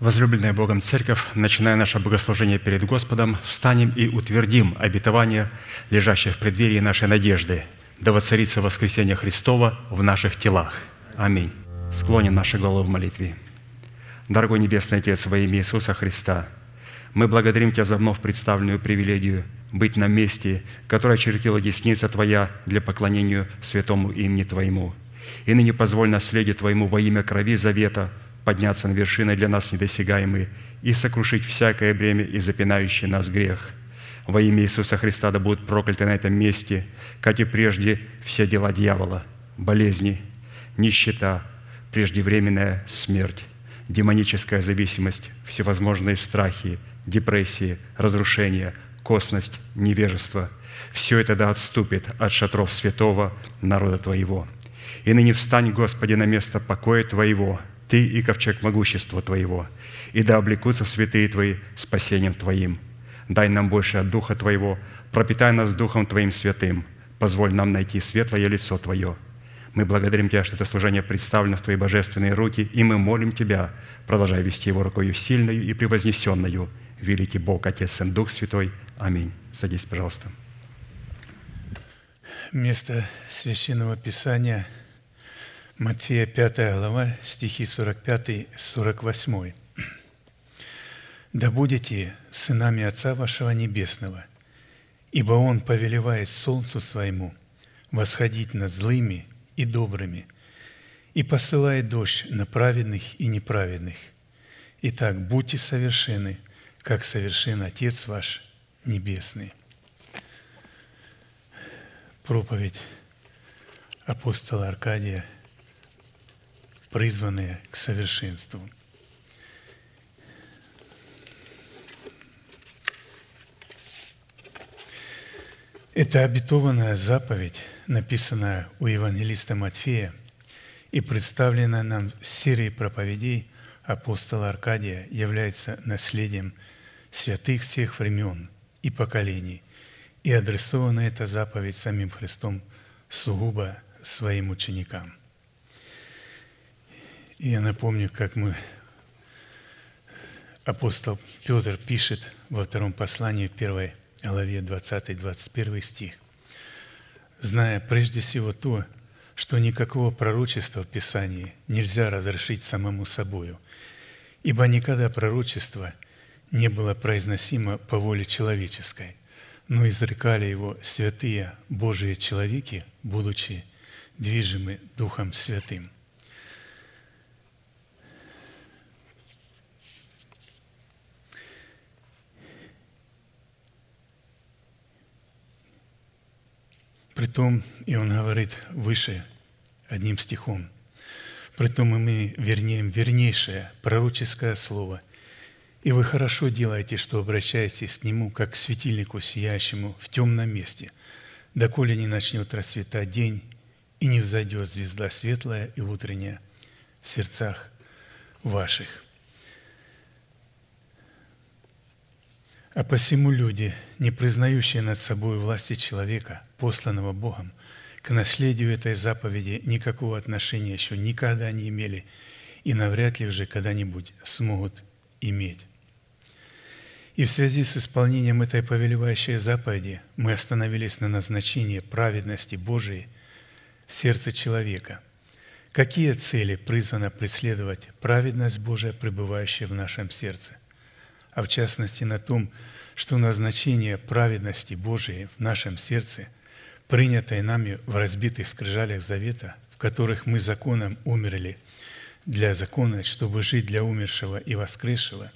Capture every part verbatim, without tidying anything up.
Возлюбленная Богом Церковь, начиная наше богослужение перед Господом, встанем и утвердим обетование, лежащее в преддверии нашей надежды, да воцарится воскресение Христова в наших телах. Аминь. Склоним наши головы в молитве. Дорогой Небесный Отец, во имя Иисуса Христа, мы благодарим Тебя за вновь представленную привилегию быть на месте, которое очертила десница Твоя для поклонения святому имени Твоему. И ныне позволь наследию Твоему во имя крови завета подняться на вершины для нас недосягаемые и сокрушить всякое бремя и запинающий нас грех. Во имя Иисуса Христа да будут прокляты на этом месте, как и прежде, все дела дьявола, болезни, нищета, преждевременная смерть, демоническая зависимость, всевозможные страхи, депрессии, разрушения, косность, невежество. Все это да отступит от шатров святого народа Твоего. И ныне встань, Господи, на место покоя Твоего, Ты и ковчег могущества Твоего, и да облекутся святые Твои спасением Твоим. Дай нам больше от Духа Твоего, пропитай нас Духом Твоим святым, позволь нам найти светлое лицо Твое. Мы благодарим Тебя, что это служение представлено в Твои божественные руки, и мы молим Тебя, продолжай вести его рукою сильною и превознесенную. Великий Бог, Отец, Сын, Дух Святой. Аминь. Садись, пожалуйста. Место Священного Писания – Матфея пятая глава, стихи сорок пятый сорок восьмой. «Да будете сынами Отца вашего Небесного, ибо Он повелевает солнцу своему восходить над злыми и добрыми, и посылает дождь на праведных и неправедных. Итак, будьте совершенны, как совершен Отец ваш Небесный». Проповедь апостола Аркадия, призванные к совершенству. Это обетованная заповедь, написанная у евангелиста Матфея и представленная нам в серии проповедей апостола Аркадия, является наследием святых всех времен и поколений, и адресована эта заповедь самим Христом сугубо Своим ученикам. И я напомню, как мы, апостол Петр пишет во втором послании, в первой главе, двадцатый двадцать первый стих: «Зная прежде всего то, что никакого пророчества в Писании нельзя разрешить самому собою, ибо никогда пророчество не было произносимо по воле человеческой, но изрекали его святые Божии человеки, будучи движимы Духом Святым». Притом, и он говорит выше одним стихом, «Притом и мы вернем вернейшее пророческое слово, и вы хорошо делаете, что обращаетесь к нему, как к светильнику, сияющему в темном месте, доколе не начнет расцветать день, и не взойдет звезда светлая и утренняя в сердцах ваших. А посему люди, не признающие над собой власти человека, посланного Богом, к наследию этой заповеди никакого отношения еще никогда не имели и навряд ли уже когда-нибудь смогут иметь. И в связи с исполнением этой повелевающей заповеди мы остановились на назначении праведности Божией в сердце человека. Какие цели призвана преследовать праведность Божия, пребывающая в нашем сердце? А в частности на том, что назначение праведности Божией в нашем сердце, принятое нами в разбитых скрижалях завета, в которых мы законом умерли для закона, чтобы жить для умершего и воскресшего,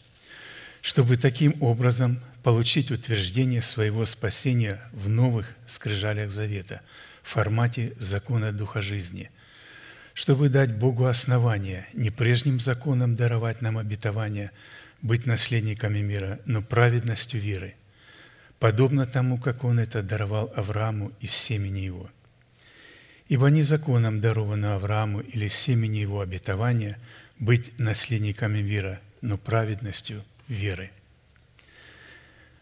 чтобы таким образом получить утверждение своего спасения в новых скрижалях завета в формате закона Духа жизни, чтобы дать Богу основание не прежним законом даровать нам обетование быть наследниками мира, но праведностью веры, подобно тому, как Он это даровал Аврааму из семени его. Ибо не законом даровано Аврааму или семени его обетования быть наследниками мира, но праведностью веры.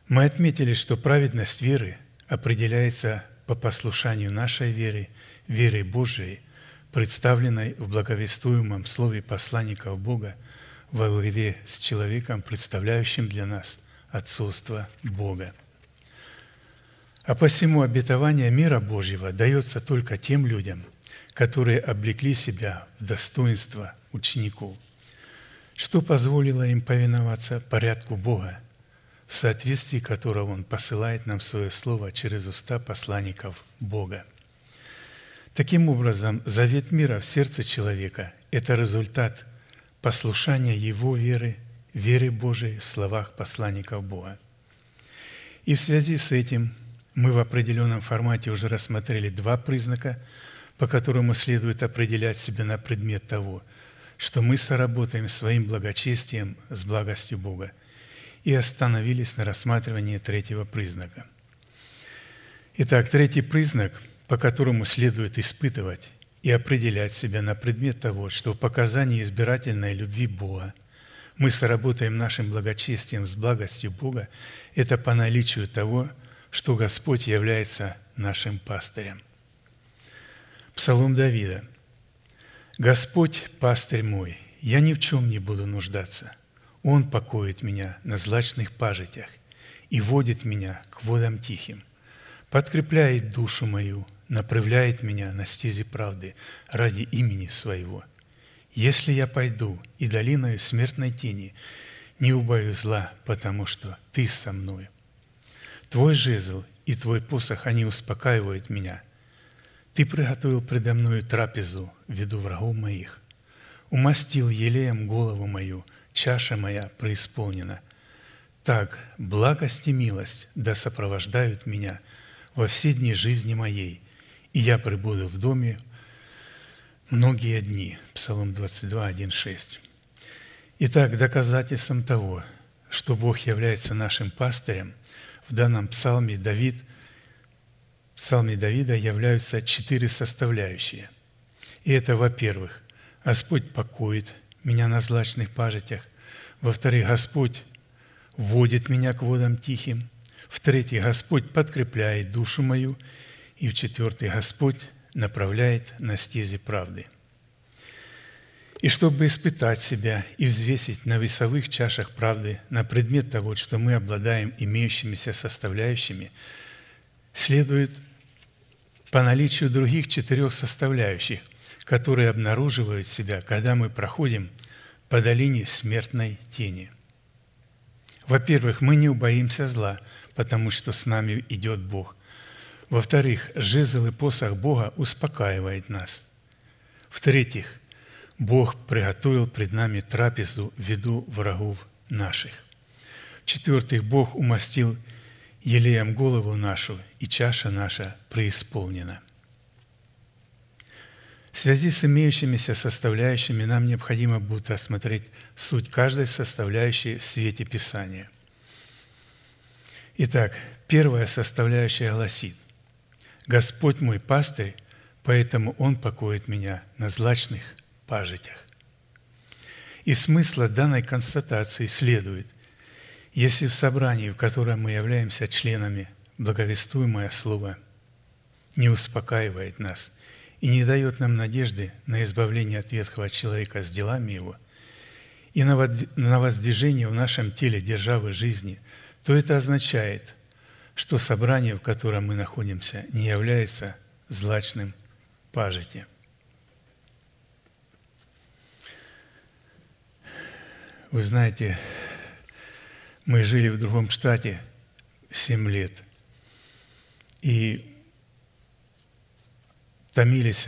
Мы отметили, что праведность веры определяется по послушанию нашей веры, веры Божией, представленной в благовествуемом слове посланников Бога во главе с человеком, представляющим для нас отцовство Бога. А посему обетование мира Божьего дается только тем людям, которые облекли себя в достоинство учеников, что позволило им повиноваться порядку Бога, в соответствии которого Он посылает нам Свое Слово через уста посланников Бога. Таким образом, завет мира в сердце человека – это результат послушания его веры, веры Божией в словах посланников Бога. И в связи с этим мы в определенном формате уже рассмотрели два признака, по которому следует определять себя на предмет того, что мы соработаем своим благочестием с благостью Бога, и остановились на рассматривании третьего признака. Итак, третий признак, по которому следует испытывать и определять себя на предмет того, что в показании избирательной любви Бога мы соработаем нашим благочестием с благостью Бога, это по наличию того, что Господь является нашим пастырем. Псалом Давида. «Господь – пастырь мой, я ни в чем не буду нуждаться. Он покоит меня на злачных пажитях и водит меня к водам тихим, подкрепляет душу мою, направляет меня на стези правды ради имени Своего. Если я пойду и долиною смертной тени, не убоюсь зла, потому что Ты со мной. Твой жезл и Твой посох, они успокаивают меня. Ты приготовил предо мною трапезу в виду врагов моих, умастил елеем голову мою, чаша моя преисполнена. Так благость и милость да сопровождают меня во все дни жизни моей, и я пребуду в доме многие дни». Псалом двадцать два, один, шесть. Итак, доказательством того, что Бог является нашим пастырем, в данном псалме Давид, в псалме Давида являются четыре составляющие. И это, во-первых, Господь покоит меня на злачных пажитях, во-вторых, Господь водит меня к водам тихим, в-третьих, Господь подкрепляет душу мою, и в-четвертых, Господь направляет на стези правды. И чтобы испытать себя и взвесить на весовых чашах правды на предмет того, что мы обладаем имеющимися составляющими, следует по наличию других четырех составляющих, которые обнаруживают себя, когда мы проходим по долине смертной тени. Во-первых, мы не убоимся зла, потому что с нами идет Бог. Во-вторых, жезл и посох Бога успокаивает нас. В-третьих, Бог приготовил пред нами трапезу в виду врагов наших. В-четвертых, Бог умастил елеем голову нашу, и чаша наша преисполнена. В связи с имеющимися составляющими нам необходимо будет рассмотреть суть каждой составляющей в свете Писания. Итак, первая составляющая гласит: «Господь мой пастырь, поэтому Он покоит меня на злачных пажитях». И смысла данной констатации следует: если в собрании, в котором мы являемся членами, благовествуемое слово не успокаивает нас и не дает нам надежды на избавление от ветхого человека с делами его и на воздвижение в нашем теле державы жизни, то это означает, что собрание, в котором мы находимся, не является злачным пажитем. Вы знаете, мы жили в другом штате семь лет, и томились,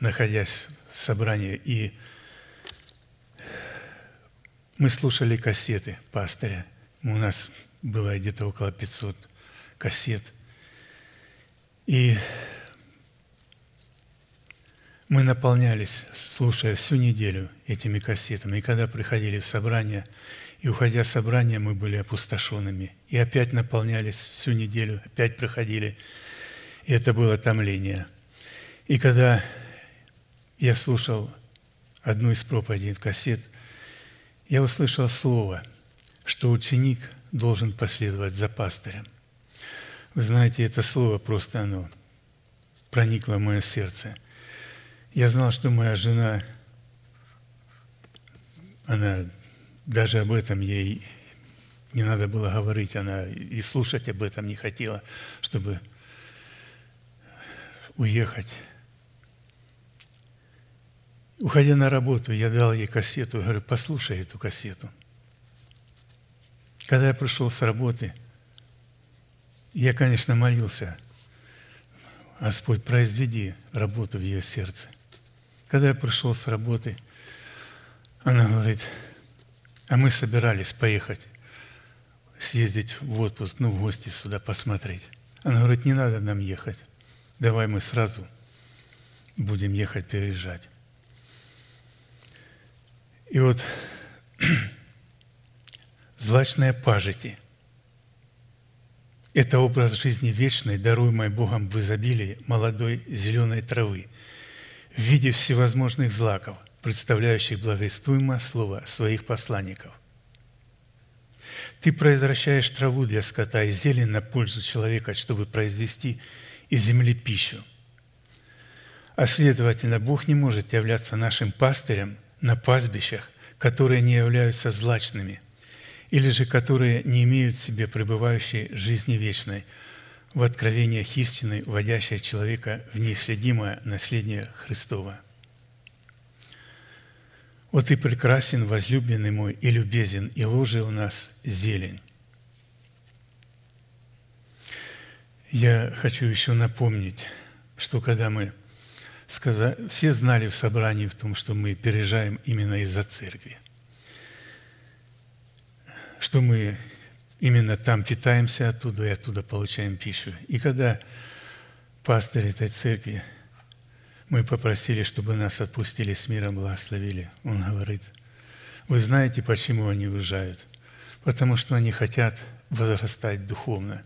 находясь в собрании, и мы слушали кассеты пастыря. У нас было где-то около пятисот кассет. И мы наполнялись, слушая всю неделю этими кассетами. И когда приходили в собрание, и уходя с собрания, мы были опустошенными. И опять наполнялись всю неделю, опять приходили. И это было томление. И когда я слушал одну из проповедей кассет, я услышал слово, что ученик должен последовать за пастырем. Вы знаете, это слово просто оно проникло в мое сердце. Я знал, что моя жена, она Даже об этом ей не надо было говорить, она и слушать об этом не хотела, чтобы уехать. Уходя на работу, я дал ей кассету, говорю, послушай эту кассету. Когда я пришел с работы, я, конечно, молился, Господь, произведи работу в ее сердце. Когда я пришел с работы, она говорит, а мы собирались поехать, съездить в отпуск, ну, в гости сюда посмотреть. Она говорит, не надо нам ехать, давай мы сразу будем ехать, переезжать. И вот злачные пажити – это образ жизни вечной, даруемой Богом в изобилии молодой зеленой травы в виде всевозможных злаков, представляющих благовествуемое слово своих посланников. Ты произвращаешь траву для скота и зелень на пользу человека, чтобы произвести из земли пищу. А следовательно, Бог не может являться нашим пастырем на пастбищах, которые не являются злачными, или же которые не имеют в себе пребывающей жизни вечной, в откровениях истины, вводящей человека в неисследимое наследие Христова. «О, ты прекрасен, возлюбленный мой, и любезен, и ложе у нас зелень». Я хочу еще напомнить, что когда мы сказали, все знали в собрании в том, что мы переезжаем именно из-за церкви, что мы именно там питаемся оттуда и оттуда получаем пищу. И когда пастырь этой церкви, мы попросили, чтобы нас отпустили с миром, благословили, он говорит, вы знаете, почему они уезжают? Потому что они хотят возрастать духовно.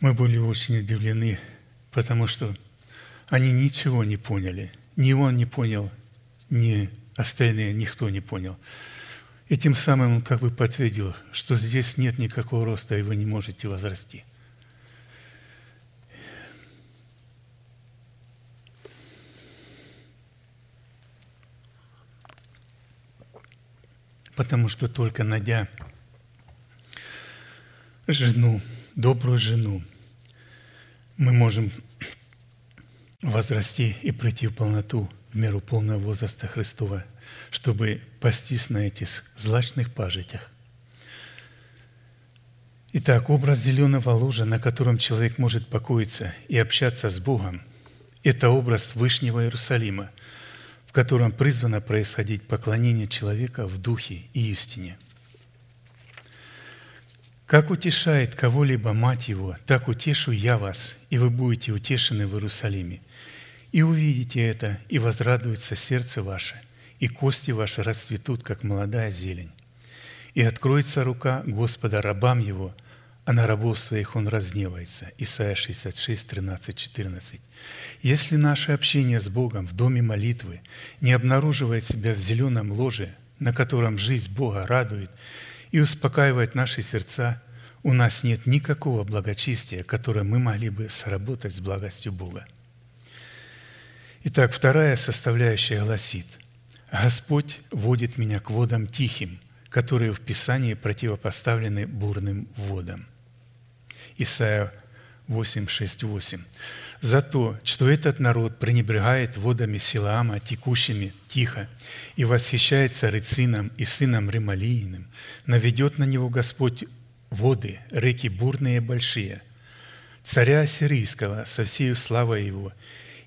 Мы были очень удивлены, потому что они ничего не поняли. Ни он не понял, ни остальные, никто не понял. И тем самым он как бы подтвердил, что здесь нет никакого роста, и вы не можете возрасти. Потому что только найдя жену, добрую жену, мы можем возрасти и прийти в полноту, в меру полного возраста Христова, чтобы пастись на этих злачных пажитях. Итак, образ зеленого ложа, на котором человек может покоиться и общаться с Богом, это образ Вышнего Иерусалима, в котором призвано происходить поклонение человека в духе и истине. «Как утешает кого-либо мать его, так утешу я вас, и вы будете утешены в Иерусалиме. И увидите это, и возрадуется сердце ваше, и кости ваши расцветут, как молодая зелень. И откроется рука Господа рабам Его, а на рабов своих Он разгневается». Исайя шестьдесят шесть, тринадцать, четырнадцать. Если наше общение с Богом в доме молитвы не обнаруживает себя в зеленом ложе, на котором жизнь Бога радует и успокаивает наши сердца, у нас нет никакого благочестия, которое мы могли бы сработать с благостью Бога. Итак, вторая составляющая гласит: «Господь водит меня к водам тихим, которые в Писании противопоставлены бурным водам». Исайя восемь, шесть, восемь. «За то, что этот народ пренебрегает водами Силаама, текущими тихо, и восхищается Рецином и сыном Ремалииным, наведет на него Господь воды, реки бурные и большие, царя Ассирийского со всею славой его,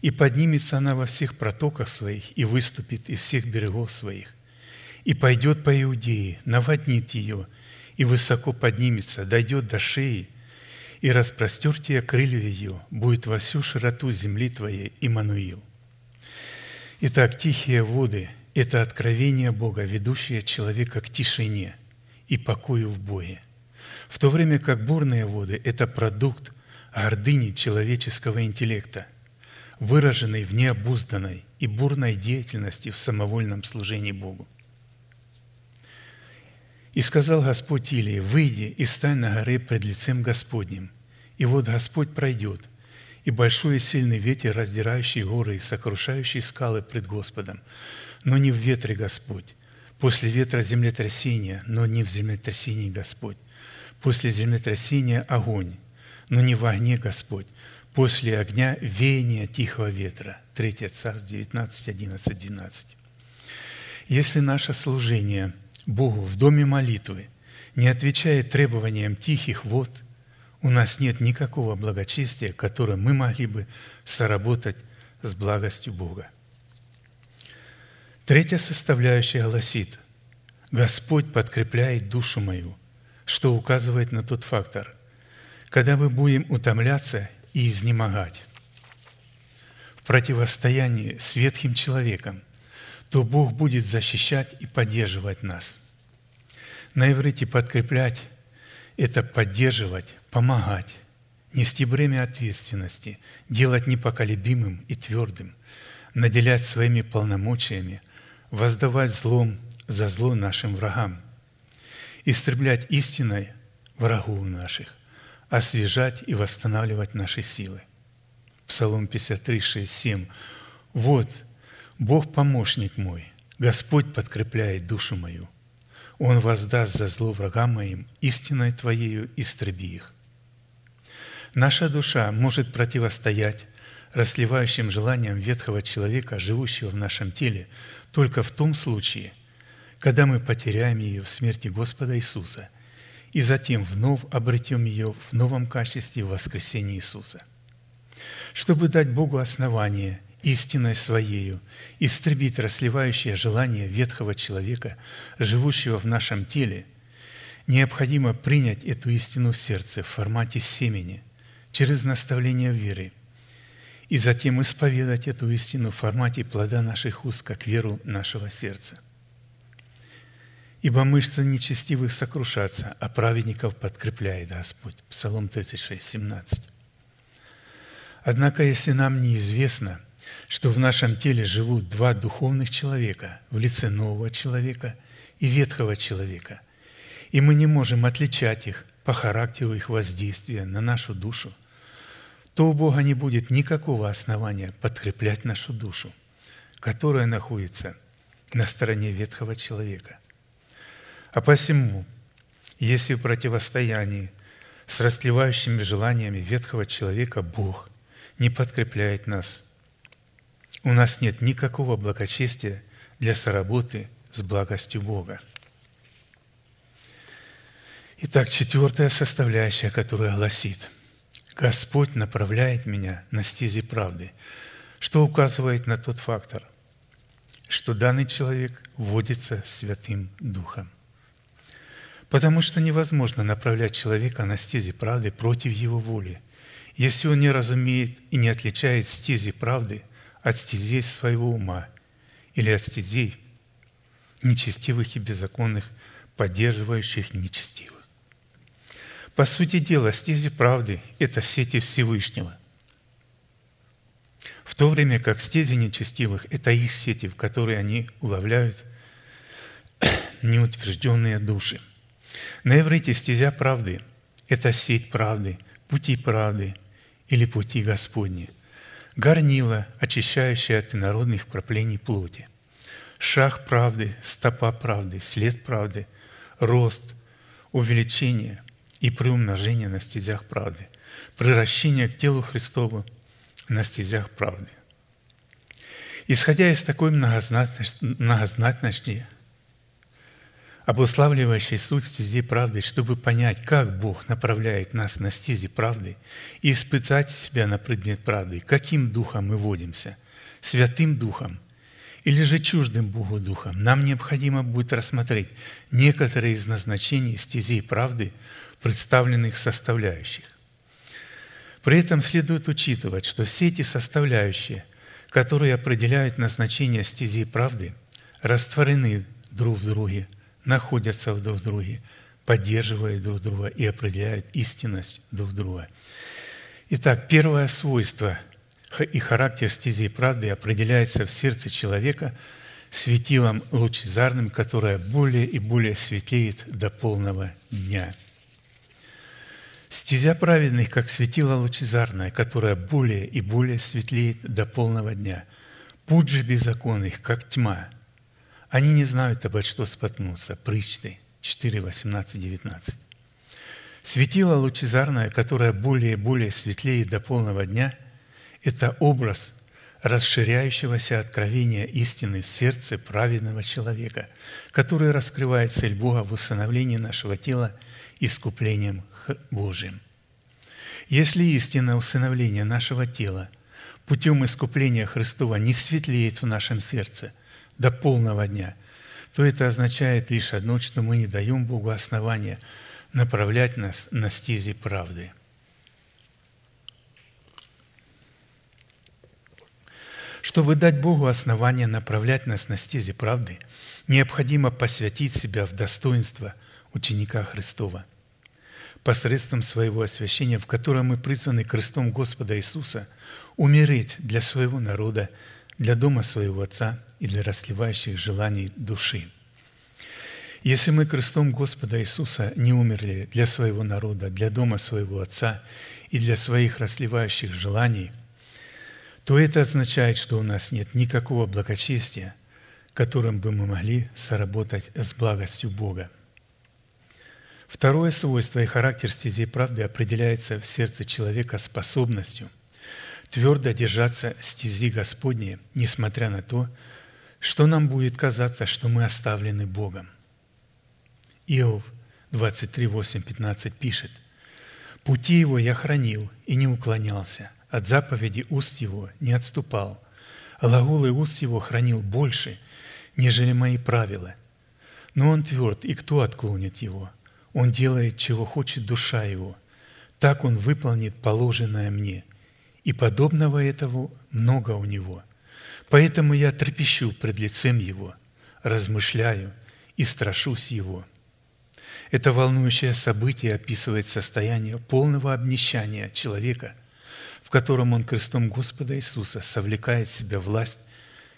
и поднимется она во всех протоках своих, и выступит из всех берегов своих, и пойдет по Иудее, наводнит ее, и высоко поднимется, дойдет до шеи, и распростерт ее крылья ее, будет во всю широту земли твоей Иммануил». Итак, тихие воды – это откровение Бога, ведущее человека к тишине и покою в Боге, в то время как бурные воды – это продукт гордыни человеческого интеллекта, выраженный в необузданной и бурной деятельности в самовольном служении Богу. «И сказал Господь Илии, выйди и стань на горе пред лицем Господним, и вот Господь пройдет, и большой и сильный ветер, раздирающий горы и сокрушающий скалы пред Господом, но не в ветре Господь, После ветра землетрясение, но не в землетрясении Господь. После землетрясения огонь, но не в огне Господь. После огня веяние тихого ветра. Третье Царств девятнадцать, одиннадцать, двенадцать. Если наше служение Богу в доме молитвы не отвечает требованиям тихих вод, у нас нет никакого благочестия, которое мы могли бы соработать с благостью Бога. Третья составляющая гласит: «Господь подкрепляет душу мою», что указывает на тот фактор, когда мы будем утомляться и изнемогать в противостоянии с ветхим человеком, то Бог будет защищать и поддерживать нас. На иврите «подкреплять» – это поддерживать, помогать, нести бремя ответственности, делать непоколебимым и твердым, наделять своими полномочиями, воздавать злом за зло нашим врагам, истреблять истиной врагу наших, освежать и восстанавливать наши силы. Псалом пятьдесят три, шесть, семь. «Вот, Бог помощник мой, Господь подкрепляет душу мою. Он воздаст за зло врагам моим, истиной Твоею истреби их». Наша душа может противостоять расливающим желаниям ветхого человека, живущего в нашем теле, только в том случае, когда мы потеряем ее в смерти Господа Иисуса и затем вновь обретем ее в новом качестве в воскресении Иисуса. Чтобы дать Богу основание истиной Своею истребить расливающее желание ветхого человека, живущего в нашем теле, необходимо принять эту истину в сердце в формате семени через наставление веры и затем исповедать эту истину в формате плода наших уст, как веру нашего сердца. «Ибо мышцы нечестивых сокрушатся, а праведников подкрепляет Господь». Псалом тридцать шесть, семнадцать. Однако, если нам неизвестно, что в нашем теле живут два духовных человека в лице нового человека и ветхого человека, и мы не можем отличать их по характеру их воздействия на нашу душу, то у Бога не будет никакого основания подкреплять нашу душу, которая находится на стороне ветхого человека. А посему, если в противостоянии с расслевающими желаниями ветхого человека Бог не подкрепляет нас, у нас нет никакого благочестия для соработы с благостью Бога. Итак, четвертая составляющая, которая гласит: «Господь направляет меня на стези правды», что указывает на тот фактор, что данный человек водится Святым Духом. Потому что невозможно направлять человека на стези правды против его воли, если он не разумеет и не отличает стези правды от стезей своего ума или от стезей нечестивых и беззаконных, поддерживающих нечестивых. По сути дела, стези правды – это сети Всевышнего, в то время как стези нечестивых – это их сети, в которые они уловляют неутвержденные души. На иврите стезя правды – это сеть правды, пути правды или пути Господни, горнило, очищающее от инородных вкраплений плоти, шаг правды, стопа правды, след правды, рост, увеличение и приумножение на стезях правды, приращение к телу Христову на стезях правды. Исходя из такой многозначности, обуславливающий суть стези правды, чтобы понять, как Бог направляет нас на стези правды и испытать себя на предмет правды, каким духом мы водимся, Святым Духом или же чуждым Богу Духом, нам необходимо будет рассмотреть некоторые из назначений стезей правды, представленных составляющих. При этом следует учитывать, что все эти составляющие, которые определяют назначение стезей правды, растворены друг в друге, находятся в друг друге, поддерживая друг друга и определяют истинность друг друга. Итак, первое свойство и характер стези правды определяется в сердце человека светилом лучезарным, которое более и более светлеет до полного дня. Стезя праведных, как светило лучезарное, которое более и более светлеет до полного дня. Путь же беззаконных, как тьма, Они не знают, обо что споткнулся. Притчи четыре, восемнадцать, девятнадцать. Светило лучезарное, которое более и более светлее до полного дня, это образ расширяющегося откровения истины в сердце праведного человека, который раскрывает цель Бога в усыновлении нашего тела искуплением Божиим. Если истинное усыновление нашего тела путем искупления Христова не светлеет в нашем сердце до полного дня, то это означает лишь одно, что мы не даем Богу основания направлять нас на стези правды. Чтобы дать Богу основания направлять нас на стези правды, необходимо посвятить себя в достоинство ученика Христова посредством своего освящения, в котором мы призваны крестом Господа Иисуса умереть для своего народа, для дома своего Отца и для расслевающих желаний души. Если мы крестом Господа Иисуса не умерли для своего народа, для дома своего Отца и для своих расслевающих желаний, то это означает, что у нас нет никакого благочестия, которым бы мы могли соработать с благостью Бога. Второе свойство и характер стези правды определяется в сердце человека способностью твердо держаться стези Господней, несмотря на то, что нам будет казаться, что мы оставлены Богом. Иов двадцать три, восемь, пятнадцать пишет: «Пути Его я хранил и не уклонялся, от заповеди уст Его не отступал, а глаголы уст Его хранил больше, нежели мои правила. Но Он тверд, и кто отклонит Его? Он делает, чего хочет душа Его. Так Он выполнит положенное мне, и подобного этого много у Него. Поэтому я трепещу пред лицем Его, размышляю и страшусь Его». Это волнующее событие описывает состояние полного обнищания человека, в котором он крестом Господа Иисуса совлекает в себя власть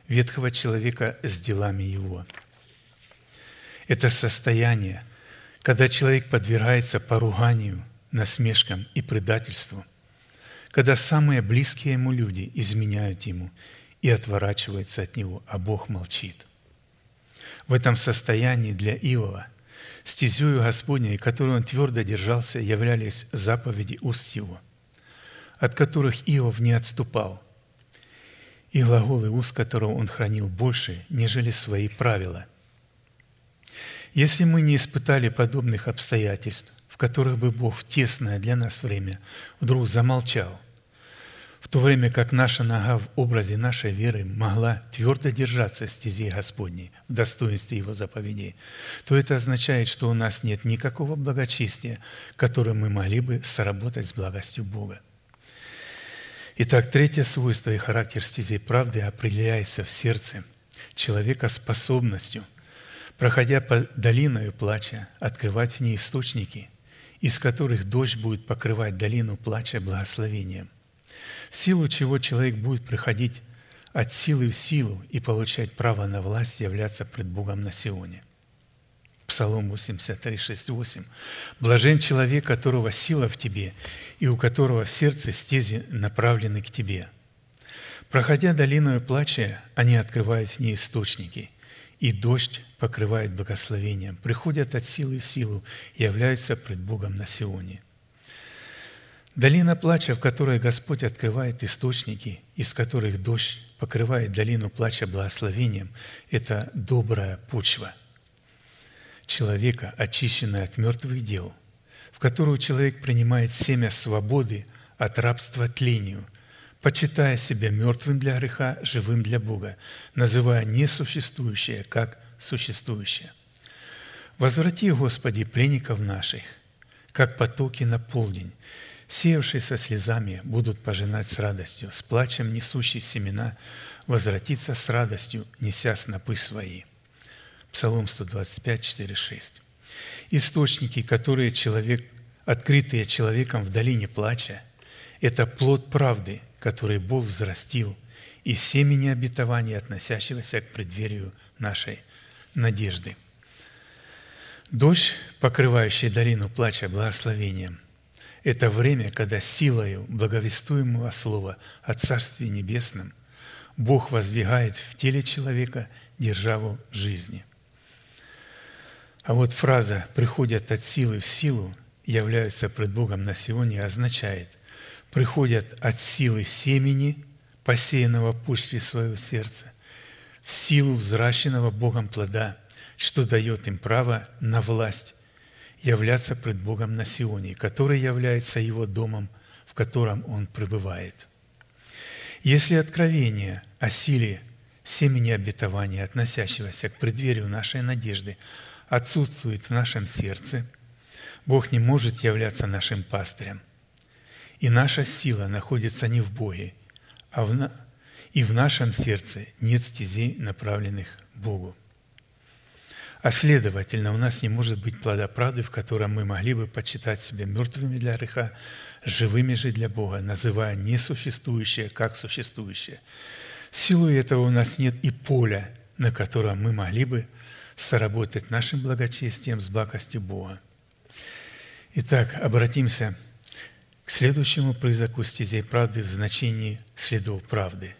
ветхого человека с делами его. Это состояние, когда человек подвергается поруганию, насмешкам и предательству, когда самые близкие ему люди изменяют ему и отворачиваются от него, а Бог молчит. В этом состоянии для Иова стезею Господней, которой он твердо держался, являлись заповеди уст его, от которых Иов не отступал, и глаголы уст которого он хранил больше, нежели свои правила. Если мы не испытали подобных обстоятельств, в которых бы Бог в тесное для нас время вдруг замолчал, в то время как наша нога в образе нашей веры могла твердо держаться стези Господней в достоинстве Его заповедей, то это означает, что у нас нет никакого благочестия, которым мы могли бы соработать с благостью Бога. Итак, третье свойство и характер стези правды определяется в сердце человека способностью, проходя по долиною плача, открывать в ней источники, из которых дождь будет покрывать долину плача благословением, в силу чего человек будет проходить от силы в силу и получать право на власть являться пред Богом на Сионе. Псалом восемьдесят три, шесть, восемь. «Блажен человек, которого сила в тебе, и у которого в сердце стези направлены к тебе. Проходя долиною плача, они открывают в ней источники, и дождь покрывает благословением, приходят от силы в силу и являются пред Богом на Сионе». Долина плача, в которой Господь открывает источники, из которых дождь покрывает долину плача благословением, это добрая почва человека, очищенная от мертвых дел, в которую человек принимает семя свободы от рабства тлению, почитая себя мертвым для греха, живым для Бога, называя несуществующее как существующее. «Возврати, Господи, пленников наших, как потоки на полдень, сеявшие со слезами будут пожинать с радостью, с плачем несущие семена возвратится с радостью, неся снопы свои». Псалом сто двадцать пять, четыре, шесть. Источники, которые человек, открытые человеком в долине плача, это плод правды, который Бог взрастил, и семени обетования, относящегося к преддверию нашей надежды. Дождь, покрывающий долину плача благословением, это время, когда силою благовествуемого слова о Царстве Небесном Бог воздвигает в теле человека державу жизни. А вот фраза «приходят от силы в силу, являются пред Богом на сегодня» означает «приходят от силы семени, посеянного в почве своего сердца, в силу взращенного Богом плода, что дает им право на власть, являться пред Богом на Сионе, который является Его домом, в котором Он пребывает». Если откровение о силе семени обетования, относящегося к преддверию нашей надежды, отсутствует в нашем сердце, Бог не может являться нашим пастырем. И наша сила находится не в Боге, а в на... и в нашем сердце нет стезей, направленных Богу. А следовательно, у нас не может быть плода правды, в котором мы могли бы почитать себя мертвыми для греха, живыми же для Бога, называя несуществующее как существующее. В силу этого у нас нет и поля, на котором мы могли бы соработать нашим благочестием с благостью Бога. Итак, обратимся к следующему признаку стезей правды в значении следов правды.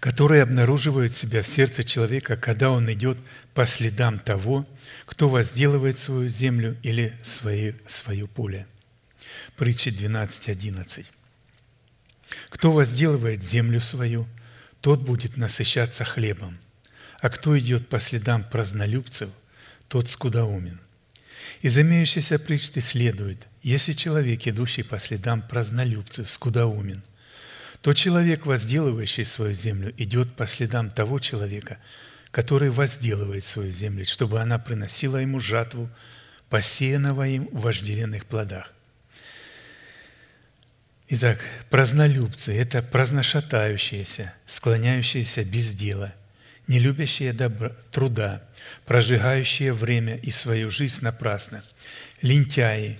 Которые обнаруживают себя в сердце человека, когда он идет по следам того, кто возделывает свою землю или свое, свое поле. Притчи двенадцать одиннадцать. Кто возделывает землю свою, тот будет насыщаться хлебом, а кто идет по следам празднолюбцев, тот скудоумен. Из имеющейся притчи следует, если человек, идущий по следам празднолюбцев, скудоумен, то человек, возделывающий свою землю, идет по следам того человека, который возделывает свою землю, чтобы она приносила ему жатву, посеянного им в вожделенных плодах. Итак, празднолюбцы – это праздношатающиеся, склоняющиеся без дела, не любящие добра, труда, прожигающие время и свою жизнь напрасно, лентяи,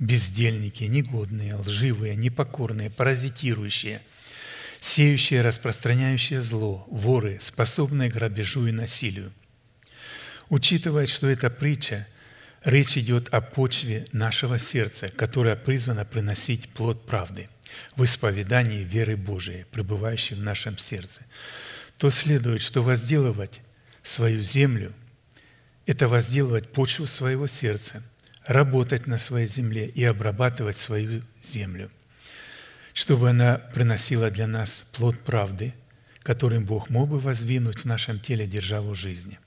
бездельники, негодные, лживые, непокорные, паразитирующие, сеющие, распространяющие зло, воры, способные к грабежу и насилию. Учитывая, что эта притча, речь идет о почве нашего сердца, которая призвана приносить плод правды в исповедании веры Божией, пребывающей в нашем сердце, то следует, что возделывать свою землю – это возделывать почву своего сердца, работать на своей земле и обрабатывать свою землю, чтобы она приносила для нас плод правды, которым Бог мог бы воздвинуть в нашем теле державу жизни.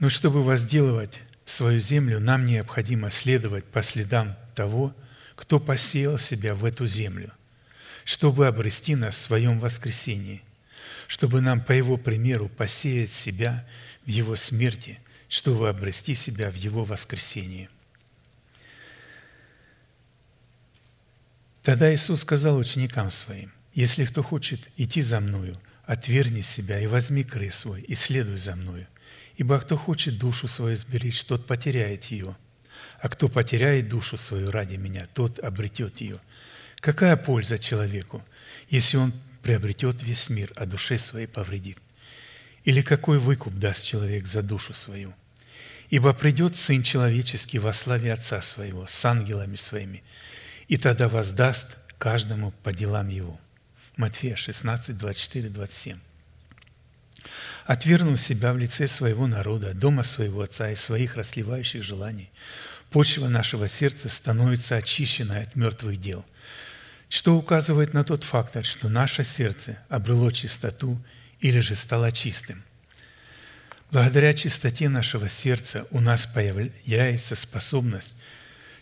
Но чтобы возделывать свою землю, нам необходимо следовать по следам того, кто посеял себя в эту землю, чтобы обрести нас в своем воскресении, чтобы нам по Его примеру посеять себя в Его смерти, чтобы обрести себя в Его воскресении. Тогда Иисус сказал ученикам Своим: «Если кто хочет идти за Мною, отвергни себя и возьми крест свой, и следуй за Мною. Ибо кто хочет душу свою сберечь, тот потеряет ее, а кто потеряет душу свою ради Меня, тот обретет ее. Какая польза человеку, если он приобретет весь мир, а душе своей повредит? Или какой выкуп даст человек за душу свою? Ибо придет Сын Человеческий во славе Отца Своего с ангелами Своими, и тогда воздаст каждому по делам его». Матфея шестнадцать, двадцать четыре, двадцать семь. Отвергнув себя в лице своего народа, дома своего отца и своих расливающих желаний, почва нашего сердца становится очищенной от мертвых дел, что указывает на тот факт, что наше сердце обрело чистоту или же стало чистым. Благодаря чистоте нашего сердца у нас появляется способность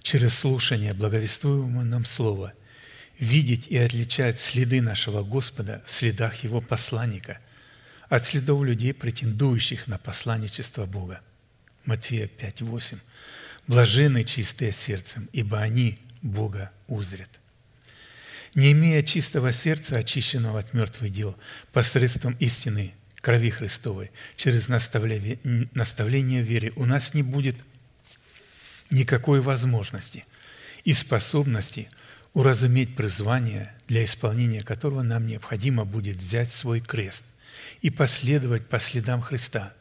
через слушание благовествуемого нам Слова видеть и отличать следы нашего Господа в следах Его посланника от следов людей, претендующих на посланничество Бога. Матфея пять, восемь. «Блаженны чистые сердцем, ибо они Бога узрят». Не имея чистого сердца, очищенного от мертвых дел, посредством истины крови Христовой, через наставление в вере, у нас не будет никакой возможности и способности уразуметь призвание, для исполнения которого нам необходимо будет взять свой крест и последовать по следам Христа,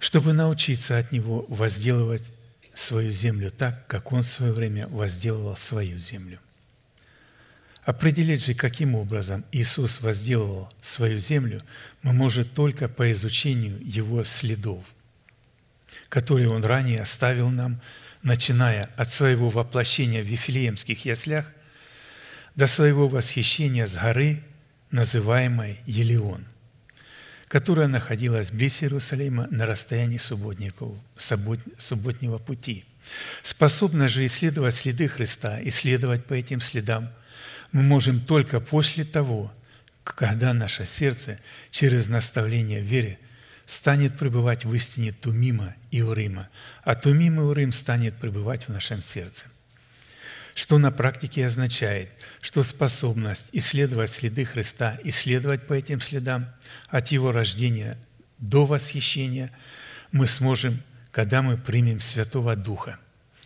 чтобы научиться от Него возделывать свою землю так, как Он в свое время возделывал свою землю. Определить же, каким образом Иисус возделывал свою землю, мы можем только по изучению Его следов, которые Он ранее оставил нам, начиная от своего воплощения в Вифлеемских яслях до своего восхищения с горы, называемой Елеон, которая находилась близ Иерусалима на расстоянии субботнего пути. Способна же исследовать следы Христа, исследовать по этим следам мы можем только после того, когда наше сердце через наставление в вере станет пребывать в истине Тумима и Урима, а Тумим и Урим станет пребывать в нашем сердце. Что на практике означает, что способность исследовать следы Христа, исследовать по этим следам от Его рождения до восхищения мы сможем, когда мы примем Святого Духа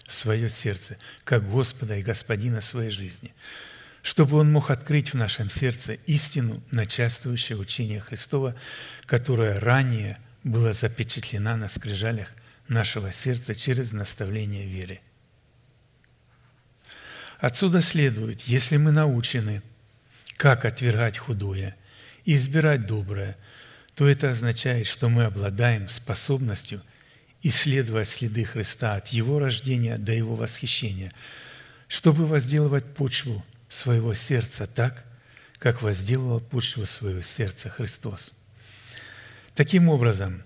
в свое сердце, как Господа и Господина своей жизни, чтобы Он мог открыть в нашем сердце истину, начальствующее учение Христова, которое ранее было запечатлено на скрижалях нашего сердца через наставление веры. Отсюда следует, если мы научены, как отвергать худое и избирать доброе, то это означает, что мы обладаем способностью исследовать следы Христа от Его рождения до Его восхищения, чтобы возделывать почву своего сердца так, как возделывал почву своего сердца Христос. Таким образом,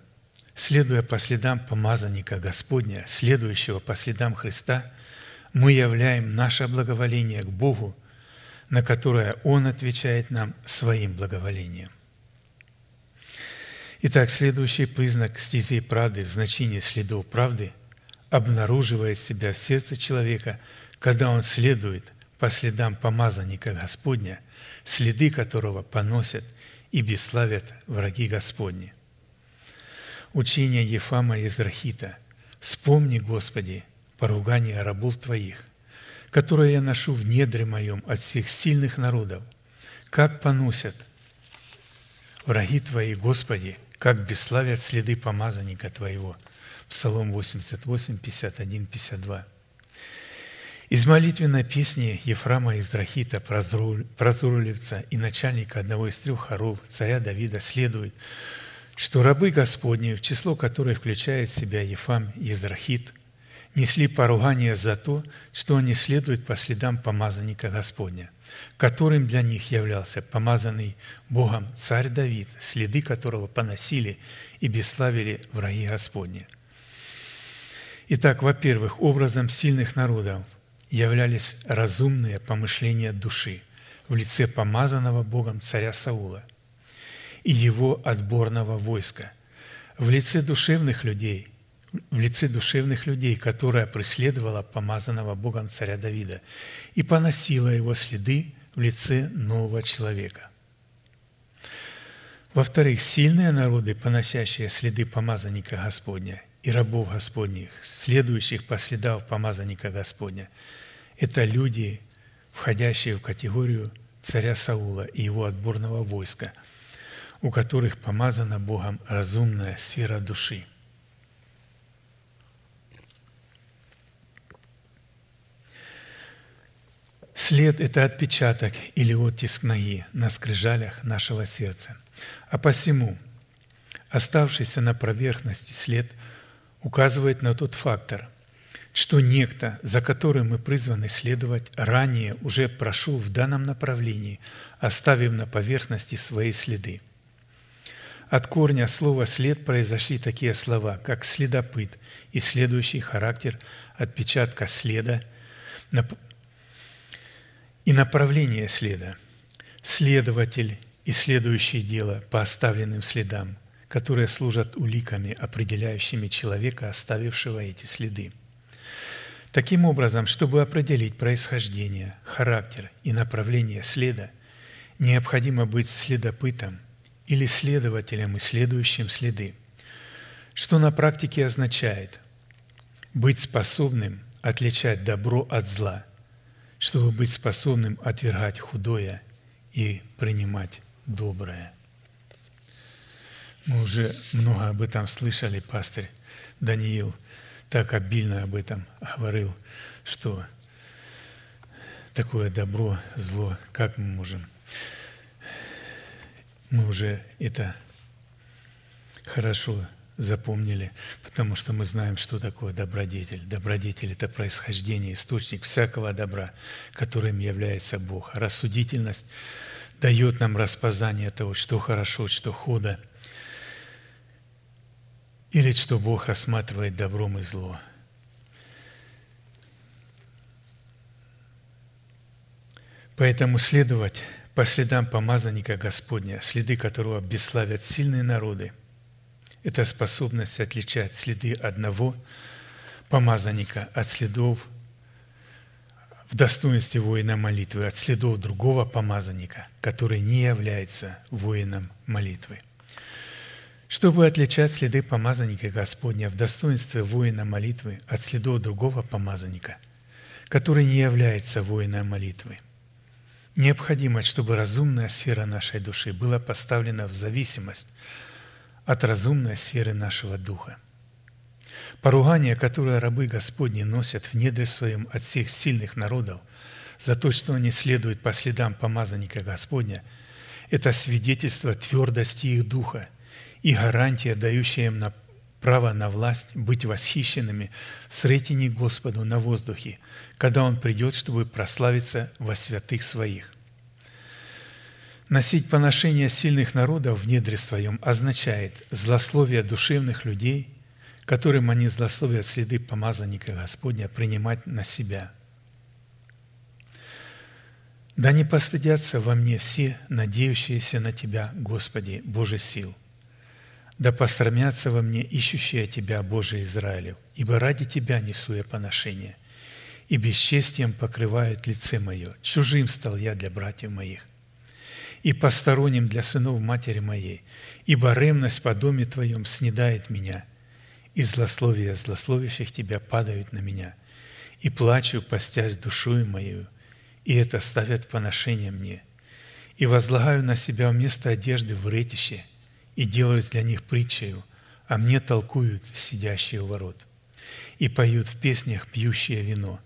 следуя по следам помазанника Господня, следующего по следам Христа, мы являем наше благоволение к Богу, на которое Он отвечает нам своим благоволением. Итак, следующий признак стезей правды в значении следов правды обнаруживает себя в сердце человека, когда он следует по следам помазанника Господня, следы которого поносят и бесславят враги Господни. Учение Ефама Израхита «Вспомни, Господи, поругание рабов Твоих, которые я ношу в недре моем от всех сильных народов, как поносят враги Твои, Господи, как бесславят следы помазанника Твоего». Псалом восемьдесят восемь, пятьдесят один, пятьдесят два. Из молитвенной песни Ефрама Израхита, прозорливца и начальника одного из трех хоров, царя Давида, следует, что рабы Господни, в число которых включает в себя Ефам Израхит, несли поругание за то, что они следуют по следам помазанника Господня, которым для них являлся помазанный Богом царь Давид, следы которого поносили и бесславили враги Господни. Итак, во-первых, образом сильных народов являлись разумные помышления души в лице помазанного Богом царя Саула и его отборного войска, в лице душевных людей, в лице душевных людей, которая преследовала помазанного Богом царя Давида и поносила его следы в лице нового человека. Во-вторых, сильные народы, поносящие следы помазанника Господня и рабов Господних, следующих по следам помазанника Господня, это люди, входящие в категорию царя Саула и его отборного войска, у которых помазана Богом разумная сфера души. След – это отпечаток или оттиск ноги на скрижалях нашего сердца. А посему оставшийся на поверхности след указывает на тот фактор, что некто, за которым мы призваны следовать, ранее уже прошел в данном направлении, оставив на поверхности свои следы. От корня слова «след» произошли такие слова, как «следопыт» и следующий характер отпечатка следа и направление следа, следователь и следующее дело по оставленным следам, которые служат уликами, определяющими человека, оставившего эти следы. Таким образом, чтобы определить происхождение, характер и направление следа, необходимо быть следопытом или следователем и следующим следы, что на практике означает быть способным отличать добро от зла, чтобы быть способным отвергать худое и принимать доброе. Мы уже много об этом слышали, пастырь Даниил так обильно об этом говорил, что такое добро, зло, как мы можем? Мы уже это хорошо запомнили, потому что мы знаем, что такое добродетель. Добродетель – это происхождение, источник всякого добра, которым является Бог. Рассудительность дает нам распознание того, что хорошо, что худо, или что Бог рассматривает добром и зло. Поэтому следовать по следам помазанника Господня, следы которого бесславят сильные народы, это способность отличать следы одного помазанника от следов в достоинстве воина молитвы, от следов другого помазанника, который не является воином молитвы. Чтобы отличать следы помазанника Господня в достоинстве воина молитвы от следов другого помазанника, который не является воином молитвы, необходимо, чтобы разумная сфера нашей души была поставлена в зависимость от разумной сферы нашего духа. Поругание, которое рабы Господни носят в недре своем от всех сильных народов за то, что они следуют по следам помазанника Господня, это свидетельство твердости их духа и гарантия, дающая им право на власть быть восхищенными в сретении Господу на воздухе, когда Он придет, чтобы прославиться во святых Своих. Носить поношение сильных народов в недре своем означает злословие душевных людей, которым они злословят следы помазанника Господня, принимать на себя. «Да не постыдятся во мне все, надеющиеся на Тебя, Господи, Боже сил. Да посрамятся во мне ищущие Тебя, Боже Израилев, ибо ради Тебя несу я поношение, и бесчестием покрывают лице мое. Чужим стал я для братьев моих, и посторонним для сынов матери моей, ибо ревность по доме Твоем снедает меня, и злословия злословящих Тебя падают на меня, и плачу, постясь душою мою, и это ставят поношение мне, и возлагаю на себя вместо одежды вретище, и делают для них притчею, а мне толкуют сидящие у ворот, и поют в песнях пьющее вино.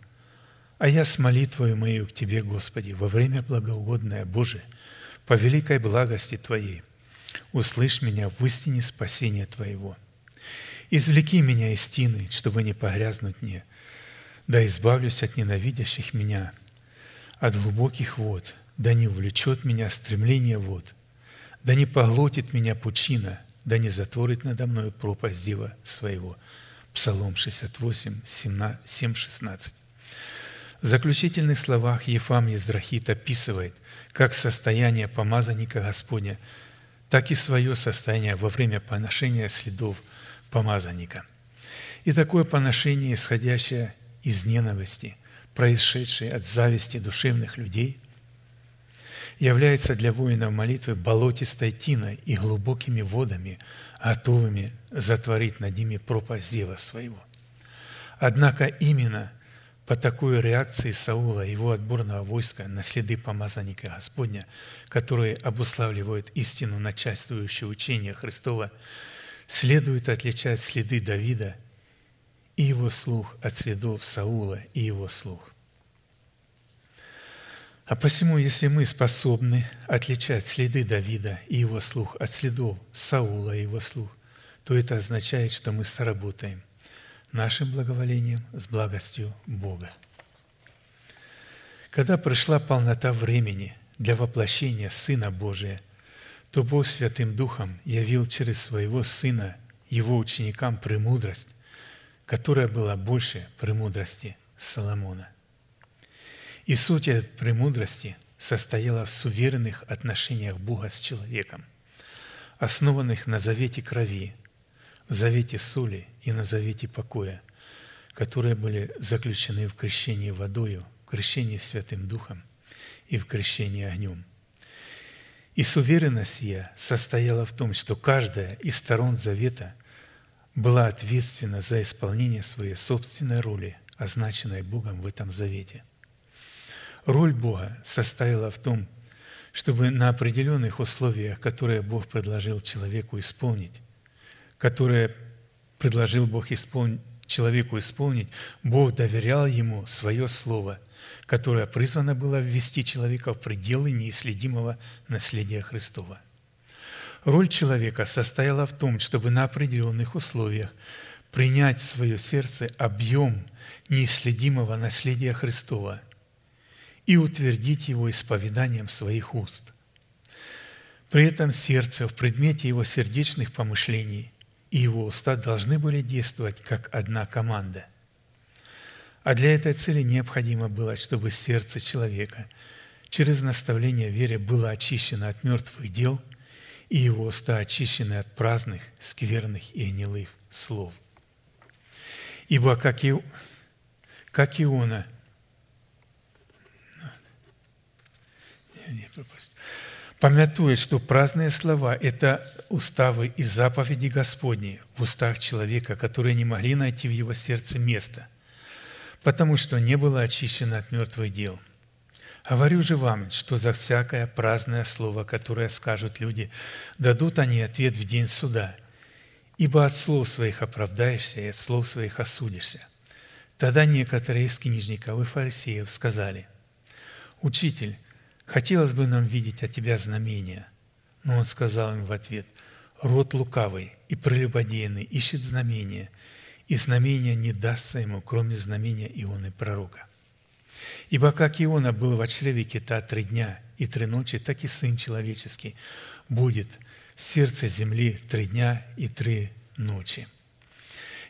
А я с молитвою мою к Тебе, Господи, во время благоугодное, Боже, по великой благости Твоей, услышь меня в истине спасения Твоего. Извлеки меня из тины, чтобы не погрязнуть мне, да избавлюсь от ненавидящих меня, от глубоких вод, да не увлечет меня стремление вод, да не поглотит меня пучина, да не затворит надо мною пропасть дива своего». Псалом шестьдесят восемь, семь, шестнадцать. В заключительных словах Ефам Ездрахит описывает как состояние помазанника Господня, так и свое состояние во время поношения следов помазанника. И такое поношение, исходящее из ненависти, происшедшей от зависти душевных людей, является для воинов молитвы болотистой тиной и глубокими водами, готовыми затворить над ними пропасть зева своего. Однако именно по такой реакции Саула и его отборного войска на следы помазанника Господня, которые обуславливают истину начальствующего учения Христова, следует отличать следы Давида и его слух от следов Саула и его слух. А посему, если мы способны отличать следы Давида и его слух от следов Саула и его слух, то это означает, что мы сработаем нашим благоволением с благостью Бога. Когда пришла полнота времени для воплощения Сына Божия, то Бог Святым Духом явил через Своего Сына Его ученикам премудрость, которая была больше премудрости Соломона. И суть этой премудрости состояла в суверенных отношениях Бога с человеком, основанных на завете крови, в завете соли и на завете покоя, которые были заключены в крещении водою, в крещении Святым Духом и в крещении огнем. И суверенность сия состояла в том, что каждая из сторон завета была ответственна за исполнение своей собственной роли, означенной Богом в этом завете. Роль Бога состояла в том, чтобы на определенных условиях, которые Бог предложил человеку исполнить, которые предложил Бог исполнить, человеку исполнить, Бог доверял ему свое слово, которое призвано было ввести человека в пределы неисследимого наследия Христова. Роль человека состояла в том, чтобы на определенных условиях принять в свое сердце объем неисследимого наследия Христова и утвердить его исповеданием своих уст. При этом сердце в предмете его сердечных помышлений и его уста должны были действовать как одна команда. А для этой цели необходимо было, чтобы сердце человека через наставление вере было очищено от мертвых дел и его уста очищены от праздных, скверных и гнилых слов. Ибо как, и, как Иона... помятует, что праздные слова – это уставы и заповеди Господни в устах человека, которые не могли найти в его сердце места, потому что не было очищено от мертвых дел. Говорю же вам, что за всякое праздное слово, которое скажут люди, дадут они ответ в день суда, ибо от слов своих оправдаешься и от слов своих осудишься. Тогда некоторые из книжников и фарисеев сказали: «Учитель, хотелось бы нам видеть от Тебя знамения». Но Он сказал им в ответ: «Род лукавый и прелюбодейный ищет знамения, и знамения не дастся ему, кроме знамения Ионы пророка. Ибо как Иона был во чреве кита три дня и три ночи, так и Сын Человеческий будет в сердце земли три дня и три ночи.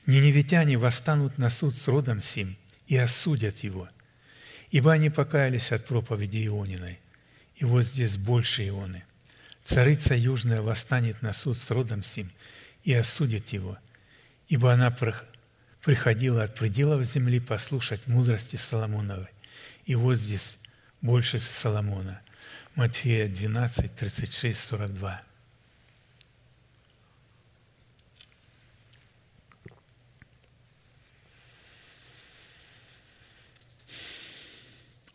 Ниневитяне восстанут на суд с родом сим и осудят его, ибо они покаялись от проповеди Иониной. И вот здесь больше Ионы. Царица Южная восстанет на суд с родом сим и осудит его, ибо она приходила от пределов земли послушать мудрости Соломоновой. И вот здесь больше Соломона». Матфея двенадцать, тридцать шесть, сорок два.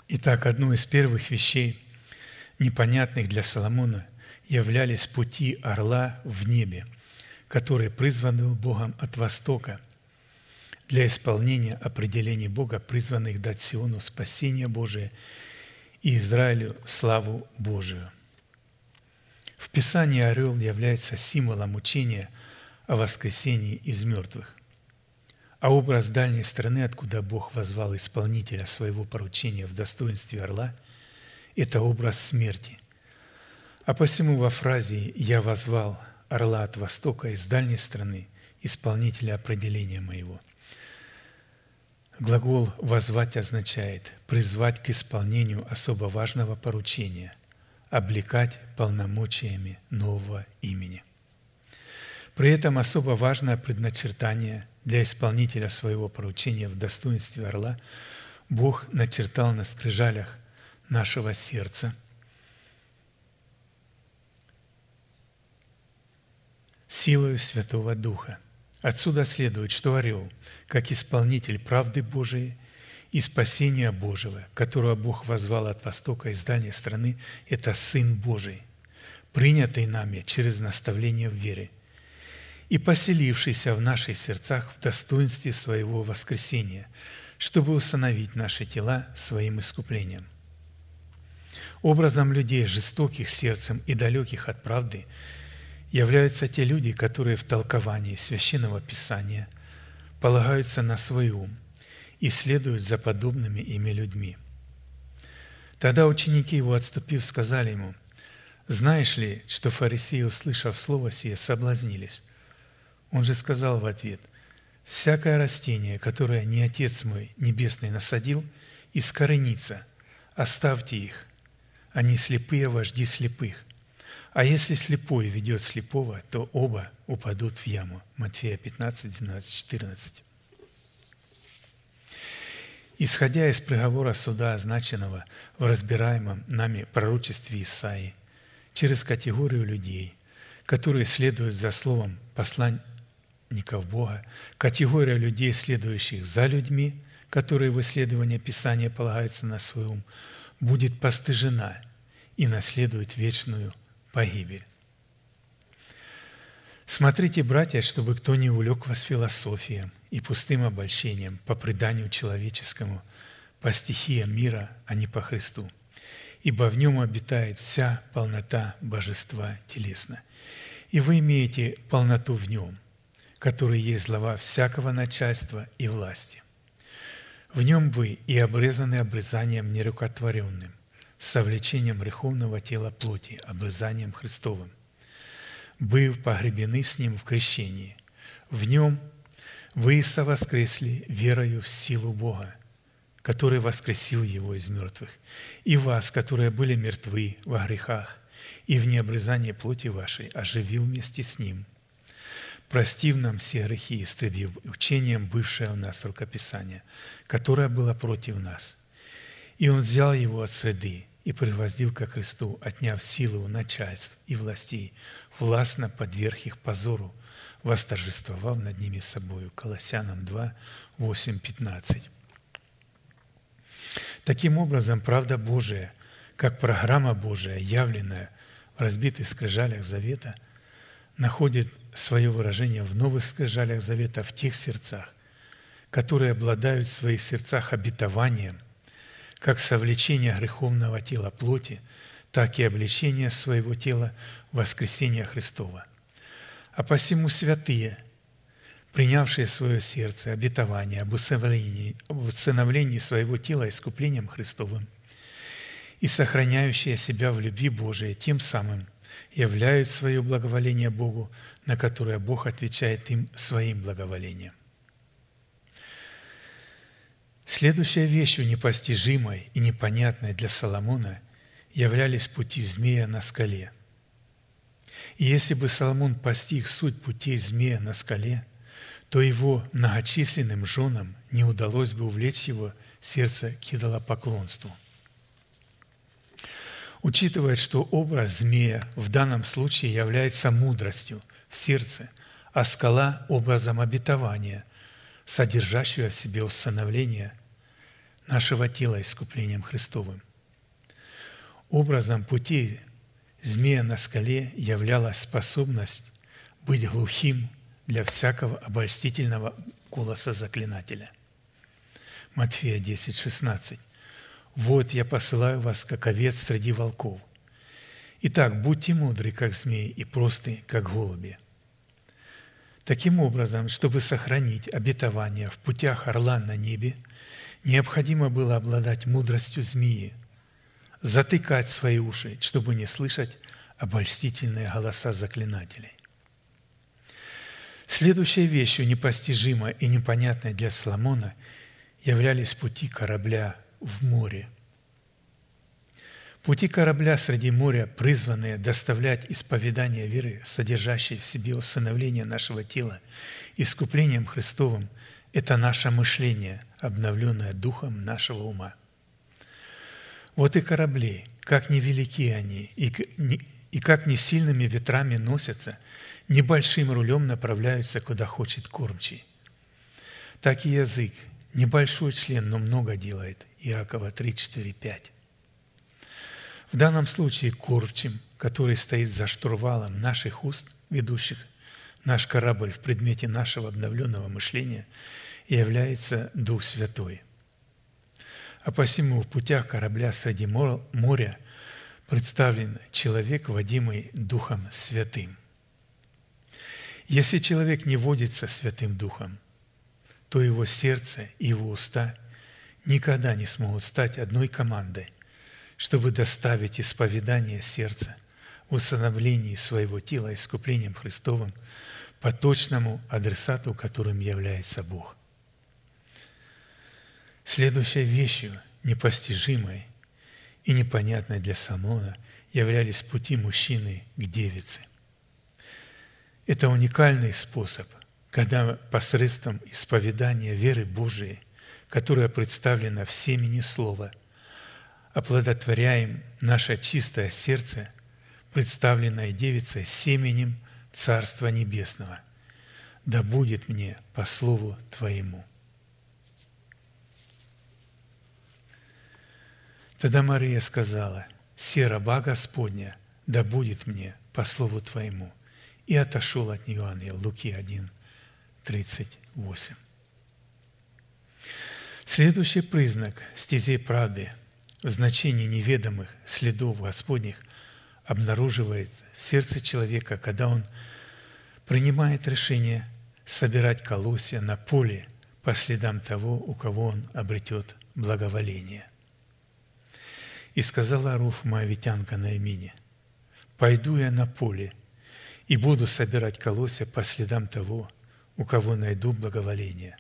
Итак, одной из первых вещей, непонятных для Соломона, являлись пути орла в небе, который призван был Богом от востока для исполнения определений Бога, призванных дать Сиону спасение Божие и Израилю славу Божию. В Писании орел является символом учения о воскресении из мертвых, а образ дальней страны, откуда Бог возвал исполнителя своего поручения в достоинстве орла, – это образ смерти. А посему во фразе «Я возвал орла от востока из дальней страны, исполнителя определения моего» глагол «возвать» означает призвать к исполнению особо важного поручения, облекать полномочиями нового имени. При этом особо важное предначертание для исполнителя своего поручения в достоинстве орла Бог начертал на скрижалях нашего сердца, силою Святого Духа. Отсюда следует, что орел, как исполнитель правды Божией и спасения Божьего, которого Бог возвал от востока из дальней страны, это Сын Божий, принятый нами через наставление в вере и поселившийся в наших сердцах в достоинстве своего воскресения, чтобы усыновить наши тела своим искуплением. Образом людей, жестоких сердцем и далеких от правды, являются те люди, которые в толковании Священного Писания полагаются на свой ум и следуют за подобными ими людьми. Тогда ученики его, отступив, сказали ему: «Знаешь ли, что фарисеи, услышав слово сие, соблазнились?» Он же сказал в ответ: «Всякое растение, которое не Отец мой Небесный насадил, искоренится, оставьте их. Они слепые вожди слепых. А если слепой ведет слепого, то оба упадут в яму». Матфея пятнадцать, двенадцать, четырнадцать. Исходя из приговора суда, означенного в разбираемом нами пророчестве Исаии, через категорию людей, которые следуют за словом посланника Бога, категория людей, следующих за людьми, которые в исследовании Писания полагаются на свой ум, будет постыжена и наследует вечную погибель. Смотрите, братья, чтобы кто не увлек вас философией и пустым обольщением по преданию человеческому, по стихиям мира, а не по Христу. Ибо в нем обитает вся полнота божества телесно. И вы имеете полноту в нем, который есть глава всякого начальства и власти. В нем вы и обрезаны обрезанием нерукотворенным, с совлечением греховного тела плоти, обрезанием Христовым, быв погребены с ним в крещении. В нем вы совоскресли верою в силу Бога, который воскресил его из мертвых, и вас, которые были мертвы во грехах, и в необрезании плоти вашей оживил вместе с ним, простив нам все грехи, истребив учением бывшее у нас рукописание, которое было против нас. И он взял его от среды и пригвоздил ко кресту, отняв силу у начальств и властей, властно подверг их позору, восторжествовав над ними собою. Колоссянам два, восемь, пятнадцать. Таким образом, правда Божия, как программа Божия, явленная в разбитых скрижалях завета, находит свое выражение в новых скрижалях завета в тех сердцах, которые обладают в своих сердцах обетованием, как совлечение греховного тела плоти, так и облечение своего тела воскресения Христова. А посему святые, принявшие свое сердце обетование об усыновлении, об усыновлении своего тела искуплением Христовым и сохраняющие себя в любви Божией, тем самым являют свое благоволение Богу, на которое Бог отвечает им своим благоволением. Следующей вещью непостижимой и непонятной для Соломона являлись пути змея на скале. И если бы Соломон постиг суть путей змея на скале, то его многочисленным женам не удалось бы увлечь его сердце к идолопоклонству. Учитывая, что образ змея в данном случае является мудростью в сердце, а скала – образом обетования, содержащего в себе усыновление нашего тела искуплением Христовым. Образом путей змея на скале являлась способность быть глухим для всякого обольстительного голоса заклинателя. Матфея десять, шестнадцать. «Вот я посылаю вас, как овец среди волков. Итак, будьте мудры, как змеи, и просты, как голуби». Таким образом, чтобы сохранить обетование в путях орла на небе, необходимо было обладать мудростью змеи, затыкать свои уши, чтобы не слышать обольстительные голоса заклинателей. Следующей вещью, непостижимой и непонятной для Соломона, являлись пути корабля в море. Пути корабля среди моря, призванные доставлять исповедание веры, содержащей в себе усыновление нашего тела искуплением Христовым, это наше мышление, обновленное духом нашего ума. Вот и корабли, как невелики они, и как не сильными ветрами носятся, небольшим рулем направляются, куда хочет кормчий. Так и язык, небольшой член, но много делает. Иакова три, четыре, пять. В данном случае кормчим, который стоит за штурвалом наших уст, ведущих наш корабль в предмете нашего обновленного мышления, является Дух Святой. А посему в путях корабля среди моря представлен человек, водимый Духом Святым. Если человек не водится Святым Духом, то его сердце и его уста никогда не смогут стать одной командой, чтобы доставить исповедание сердца в усыновлении своего тела искуплением Христовым по точному адресату, которым является Бог. Следующей вещью, непостижимой и непонятной для Соломона, являлись пути мужчины к девице. Это уникальный способ, когда посредством исповедания веры Божией, которая представлена в семени Слова, оплодотворяем наше чистое сердце, представленное девицей семенем Царства Небесного. Да будет мне по слову Твоему. Тогда Мария сказала: «Се раба Господня, да будет мне по слову Твоему». И отошел от нее ангел. Луки один, тридцать восемь. Следующий признак стезей правды в значении неведомых следов Господних обнаруживается в сердце человека, когда он принимает решение собирать колосья на поле по следам того, у кого он обретет благоволение. И сказала Руф, моавитянка, Наэмине: «Пойду я на поле и буду собирать колосья по следам того, у кого найду благоволение».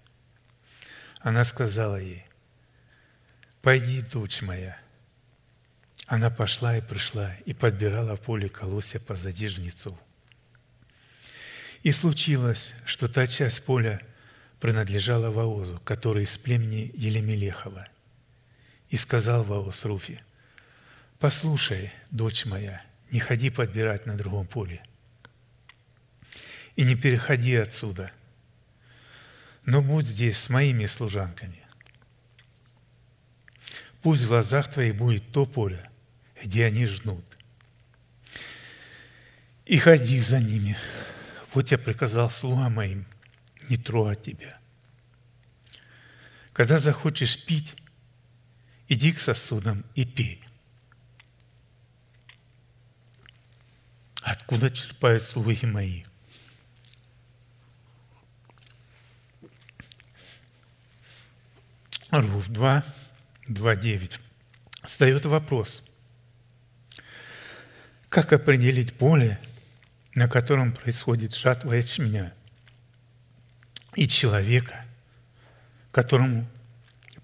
Она сказала ей: «Пойди, дочь моя». Она пошла и пришла, и подбирала в поле колосья позади жнецов. И случилось, что та часть поля принадлежала Воозу, который из племени Елемелехова. И сказал Вооз Руфе: «Послушай, дочь моя, не ходи подбирать на другом поле, и не переходи отсюда, но будь здесь с моими служанками. Пусть в глазах твоих будет то поле, где они жнут, и ходи за ними. Вот я приказал слугам моим не трогать тебя. Когда захочешь пить, иди к сосудам и пей». Откуда черпают слуги мои? Руф два, два девять. Встает вопрос: как определить поле, на котором происходит жатва ячменя, и человека, которому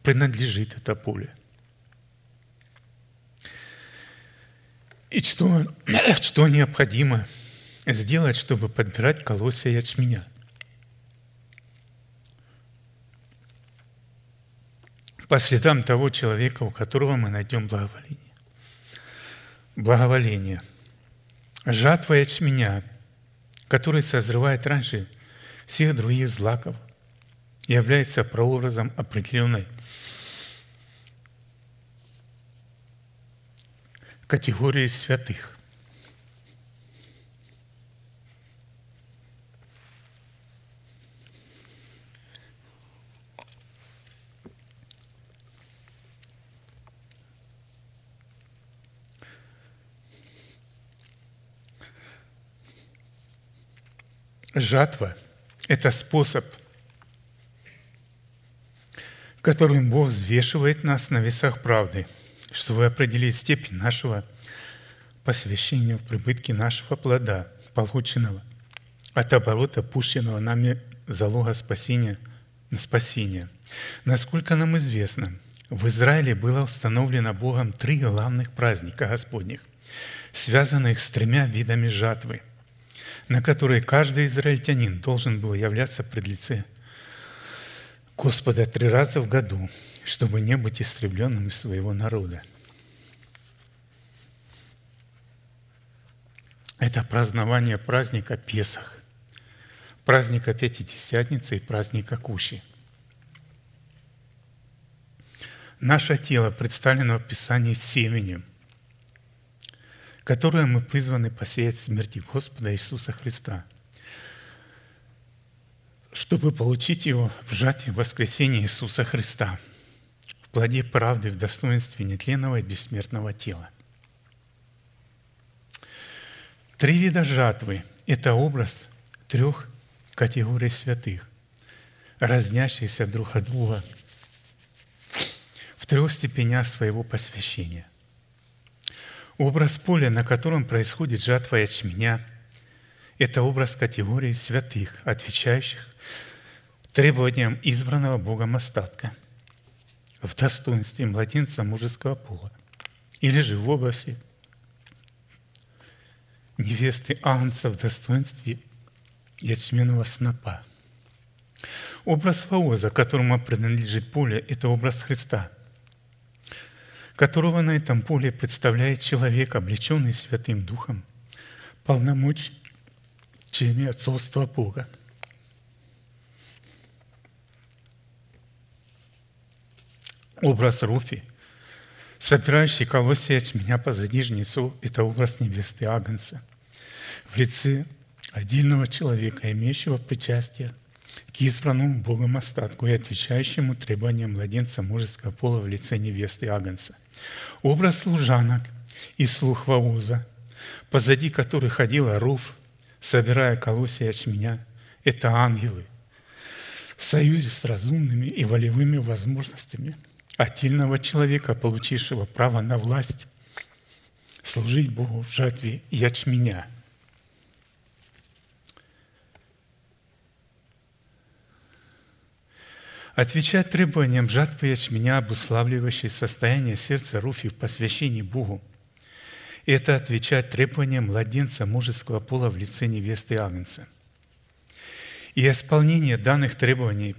принадлежит это поле? И что, что необходимо сделать, чтобы подбирать колосья ячменя? По следам того человека, у которого мы найдем благоволение. Благоволение. Жатва ячменя, который созревает раньше всех других злаков, является прообразом определенной категории святых. Жатва – это способ, которым Бог взвешивает нас на весах правды, чтобы определить степень нашего посвящения в прибытке нашего плода, полученного от оборота, пущенного нами залога спасения на спасение. Насколько нам известно, в Израиле было установлено Богом три главных праздника Господних, связанных с тремя видами жатвы, на которые каждый израильтянин должен был являться пред лице Господа три раза в году, чтобы не быть истребленным из своего народа. Это празднование праздника Песах, праздника Пятидесятницы и праздника Куши. Наше тело представлено в Писании семенем, которое мы призваны посеять в смерти Господа Иисуса Христа, чтобы получить его в жатве воскресения Иисуса Христа, в плоде правды, в достоинстве нетленного и бессмертного тела. Три вида жатвы – это образ трех категорий святых, разнящихся друг от друга в трех степенях своего посвящения. Образ поля, на котором происходит жатва ячменя, – это образ категории святых, отвечающих требованиям избранного Богом остатка в достоинстве младенца мужеского пола, или же в образе невесты Агнца в достоинстве ячменного снопа. Образ Вооза, которому принадлежит поле, – это образ Христа, которого на этом поле представляет человек, облеченный Святым Духом, полномочиями отцовства Бога. Образ Руфи, собирающий колосья ячменя позади жнецов, это образ невесты Агнца в лице отдельного человека, имеющего причастие к избранному Богом остатку и отвечающему требованиям младенца мужеского пола в лице невесты Агнца. Образ служанок и слуг Ваоза, позади которых ходила Руф, собирая колосья ячменя, – это ангелы в союзе с разумными и волевыми возможностями отдельного человека, получившего право на власть служить Богу в жатве ячменя. Отвечать требованиям жатвы ячменя, обуславливающей состояние сердца Руфи в посвящении Богу, это отвечать требованиям младенца мужеского пола в лице невесты Агнца. И исполнение данных требований,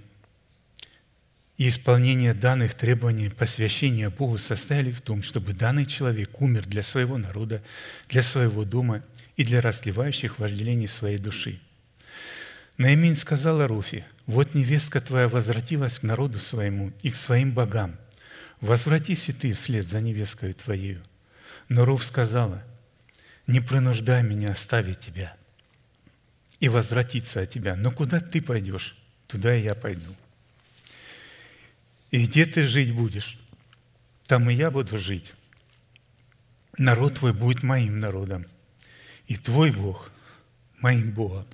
и исполнение данных требований посвящения Богу состояли в том, чтобы данный человек умер для своего народа, для своего дома и для расливающих вожделений своей души. Наимень сказала Руфи: «Вот невестка твоя возвратилась к народу своему и к своим богам. Возвратись и ты вслед за невесткой твоею». Но Руф сказала: «Не принуждай меня оставить тебя и возвратиться от тебя. Но куда ты пойдешь, туда и я пойду. И где ты жить будешь, там и я буду жить. Народ твой будет моим народом, и твой Бог моим Богом.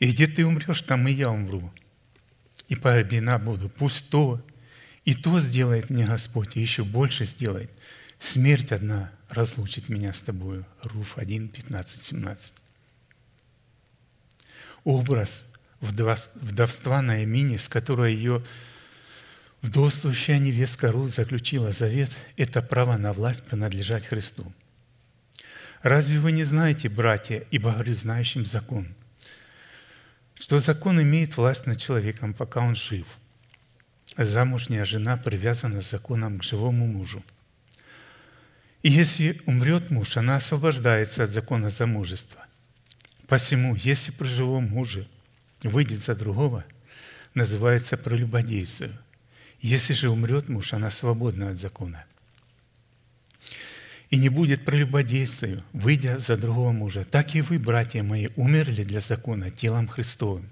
И где ты умрешь, там и я умру, и погребена буду. Пусть то и то сделает мне Господь, и еще больше сделает. Смерть одна разлучит меня с тобою». Руф один, пятнадцать, семнадцать. Образ вдовства Наэмини, с которой ее вдовствующая невестка Руф заключила завет, это право на власть принадлежать Христу. «Разве вы не знаете, братья, ибо говорю знающим закон, что закон имеет власть над человеком, пока он жив. Замужняя жена привязана законом к живому мужу. И если умрет муж, она освобождается от закона замужества. Посему, если при живом муже выйдет за другого, называется прелюбодейцем. Если же умрет муж, она свободна от закона. И не будет прелюбодейцею, выйдя за другого мужа. Так и вы, братья мои, умерли для закона телом Христовым,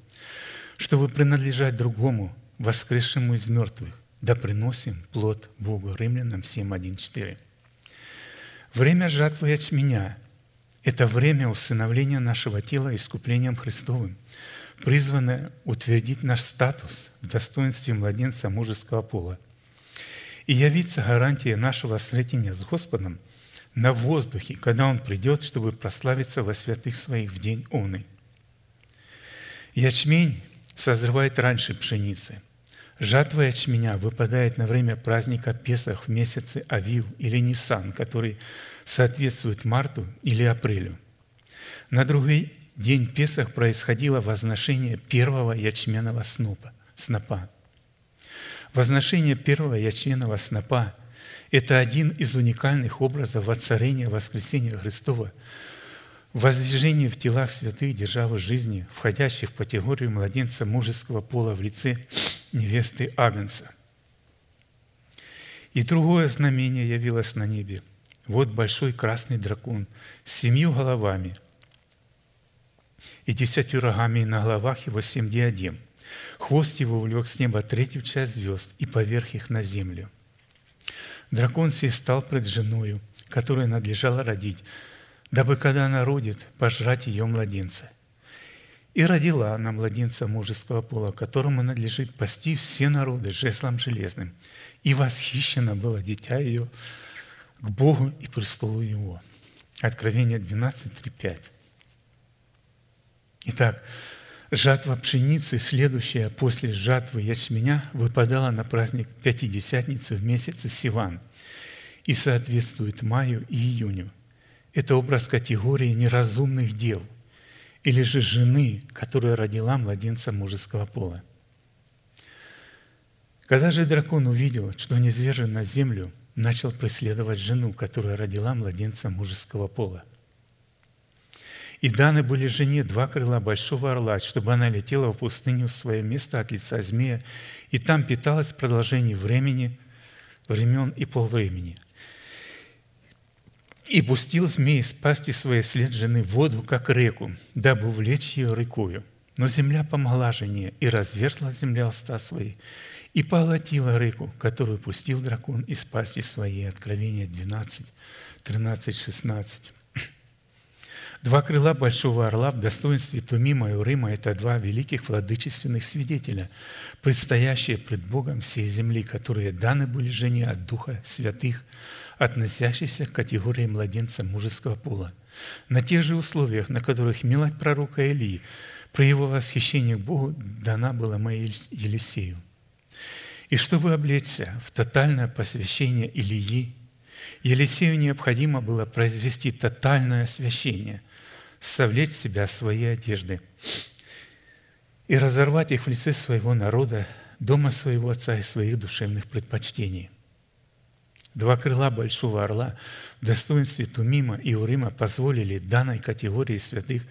чтобы принадлежать другому, воскресшему из мертвых, да приносим плод Богу». Римлянам семь, один, четыре. Время жатвы ячменя – это время усыновления нашего тела искуплением Христовым, призванное утвердить наш статус в достоинстве младенца мужеского пола и явиться гарантией нашего встретения с Господом на воздухе, когда Он придет, чтобы прославиться во святых Своих в день Оны. Ячмень созревает раньше пшеницы. Жатва ячменя выпадает на время праздника Песах в месяце Авив или Нисан, который соответствует марту или апрелю. На другой день Песах происходило возношение первого ячменного снопа. Возношение первого ячменного снопа – это один из уникальных образов воцарения воскресения Христова, воздвижение в телах святых державы жизни, входящих в категорию младенца мужеского пола в лице невесты Агнца. И другое знамение явилось на небе. Вот большой красный дракон с семью головами и десятью рогами, и на головах его семь диадем. Хвост его увлек с неба третью часть звезд и поверх их на землю. Дракон сей стал пред женою, которая надлежала родить, дабы, когда она родит, пожрать ее младенца. И родила она младенца мужеского пола, которому надлежит пасти все народы жезлом железным. И восхищено было дитя ее к Богу и престолу его». Откровение двенадцать, три, пять. Итак, жатва пшеницы, следующая после жатвы ячменя, выпадала на праздник Пятидесятницы в месяце Сиван и соответствует маю и июню. Это образ категории неразумных дел или же жены, которая родила младенца мужеского пола. Когда же дракон увидел, что низвержен на землю, начал преследовать жену, которая родила младенца мужеского пола. И даны были жене два крыла большого орла, чтобы она летела в пустыню в свое место от лица змея, и там питалась в продолжении времени, времен и полвремени. И пустил змей с пасти своей вслед жены воду, как реку, дабы увлечь ее рекою. Но земля помогла жене, и разверзла земля уста свои, и поглотила рыку, которую пустил дракон из пасти своей. Откровение двенадцать, тринадцать, шестнадцать. Два крыла большого орла в достоинстве Тумима и Урима – это два великих владычественных свидетеля, предстоящие пред Богом всей земли, которые даны были жене от Духа Святых, относящихся к категории младенца мужеского пола. На тех же условиях, на которых милость пророка Илии при его восхищении к Богу дана была моей Елисею. И чтобы облечься в тотальное посвящение Илии, Елисею необходимо было произвести тотальное освящение – совлечь в себя свои одежды и разорвать их в лице своего народа, дома своего отца и своих душевных предпочтений. Два крыла большого орла в достоинстве Тумима и Урима позволили данной категории святых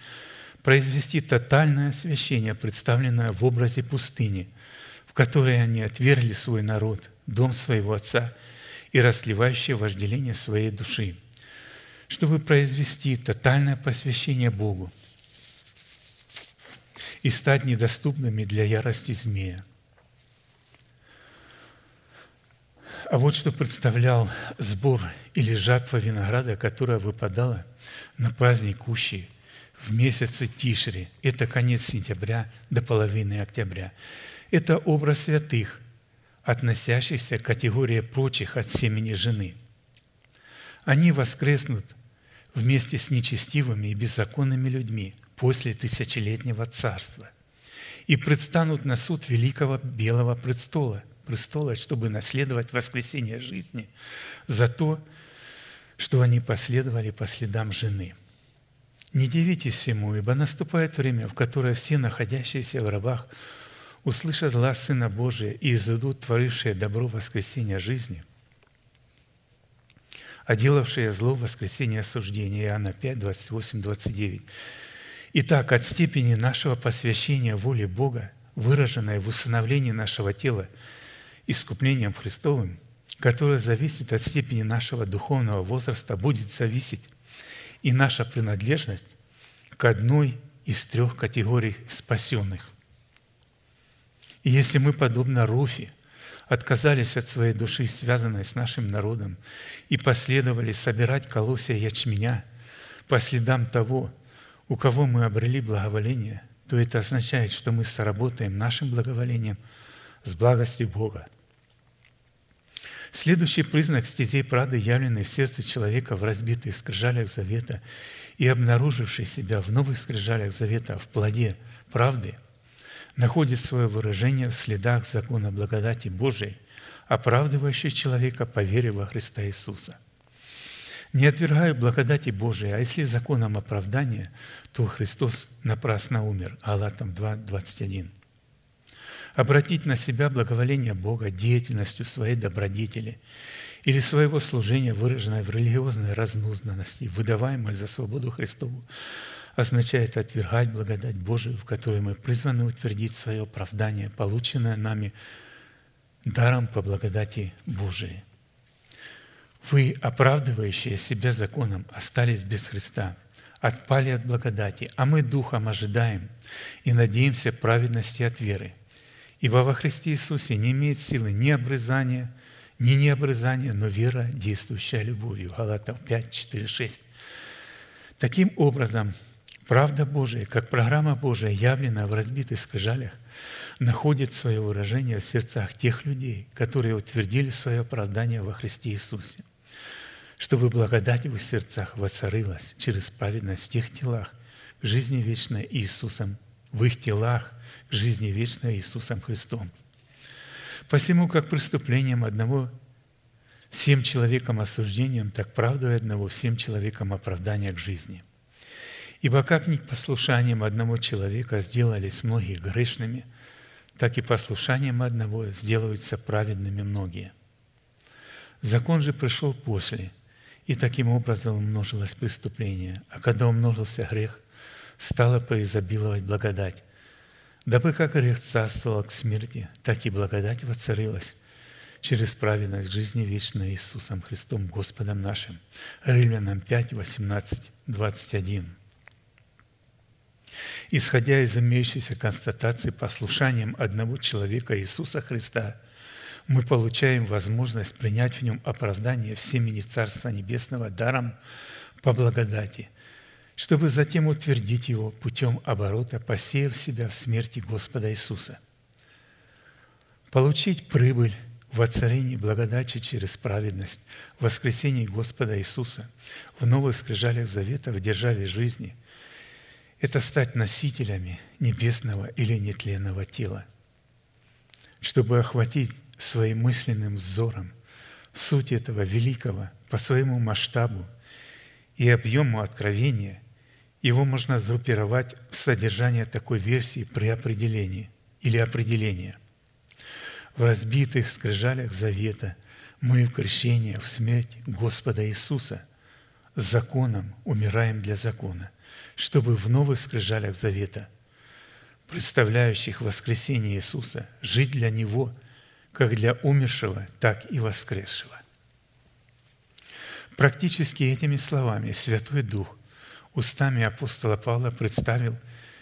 произвести тотальное освящение, представленное в образе пустыни, в которой они отвергли свой народ, дом своего отца и расливающее вожделение своей души, чтобы произвести тотальное посвящение Богу и стать недоступными для ярости змея. А вот что представлял сбор или жатва винограда, которая выпадала на праздник Кущи в месяце Тишри. Это конец сентября до половины октября. Это образ святых, относящихся к категории прочих от семени жены. Они воскреснут вместе с нечестивыми и беззаконными людьми после тысячелетнего царства и предстанут на суд великого белого престола, престола, чтобы наследовать воскресение жизни за то, что они последовали по следам жены. Не дивитесь ему, ибо наступает время, в которое все находящиеся в рабах услышат глас Сына Божия и изведут творившее добро воскресения жизни, а делавшее зло в воскресение осуждения. Иоанна пять, двадцать восемь, двадцать девять. Итак, от степени нашего посвящения воле Бога, выраженной в усыновлении нашего тела искуплением Христовым, которое зависит от степени нашего духовного возраста, будет зависеть и наша принадлежность к одной из трех категорий спасенных. И если мы, подобно Руфи, отказались от своей души, связанной с нашим народом, и последовали собирать колосья ячменя по следам того, у кого мы обрели благоволение, то это означает, что мы соработаем нашим благоволением с благостью Бога. Следующий признак стезей правды, явленный в сердце человека в разбитых скрижалях завета и обнаруживший себя в новых скрижалях завета в плоде правды, находит свое выражение в следах закона благодати Божией, оправдывающей человека по вере во Христа Иисуса. Не отвергаю благодати Божией, а если законом оправдания, то Христос напрасно умер. Галатам два, двадцать один. Обратить на себя благоволение Бога деятельностью своей добродетели или своего служения, выраженное в религиозной разнузданности, выдаваемой за свободу Христову, означает отвергать благодать Божию, в которой мы призваны утвердить свое оправдание, полученное нами даром по благодати Божией. Вы, оправдывающие себя законом, остались без Христа, отпали от благодати, а мы духом ожидаем и надеемся праведности от веры. Ибо во Христе Иисусе не имеет силы ни обрезания, ни необрезания, но вера, действующая любовью. Галатам пять, четыре, шесть. Таким образом, правда Божия, как программа Божия, явленная в разбитых скрижалях, находит свое выражение в сердцах тех людей, которые утвердили свое оправдание во Христе Иисусе, чтобы благодать в их сердцах воцарилась через праведность в тех телах к жизни вечной Иисусом, в их телах к жизни вечной Иисусом Христом. Посему, как преступлением одного всем человеком осуждением, так правдой одного всем человеком оправдания к жизни». Ибо как ни послушанием одного человека сделались многие грешными, так и послушанием одного сделаются праведными многие. Закон же пришел после, и таким образом умножилось преступление, а когда умножился грех, стало преизобиловать благодать. Дабы как грех царствовал к смерти, так и благодать воцарилась через праведность к жизни вечной Иисусом Христом, Господом нашим. Римлянам пять, восемнадцать, двадцать один. исходя из имеющейся констатации послушанием одного человека Иисуса Христа, мы получаем возможность принять в нем оправдание в семени Царства Небесного даром по благодати, чтобы затем утвердить его путем оборота, посеяв себя в смерти Господа Иисуса. Получить прибыль в воцарении благодати через праведность, в воскресении Господа Иисуса, в новых скрижалях завета, в державе жизни – это стать носителями небесного или нетленного тела, чтобы охватить своим мысленным взором в суть этого великого по своему масштабу и объему откровения. Его можно сгруппировать в содержание такой версии при определении или определения. В разбитых скрижалях завета мы в крещение, в смерть Господа Иисуса с законом умираем для закона, чтобы в новых скрижалях завета, представляющих воскресение Иисуса, жить для Него как для умершего, так и воскресшего. Практически этими словами Святой Дух устами апостола Павла представил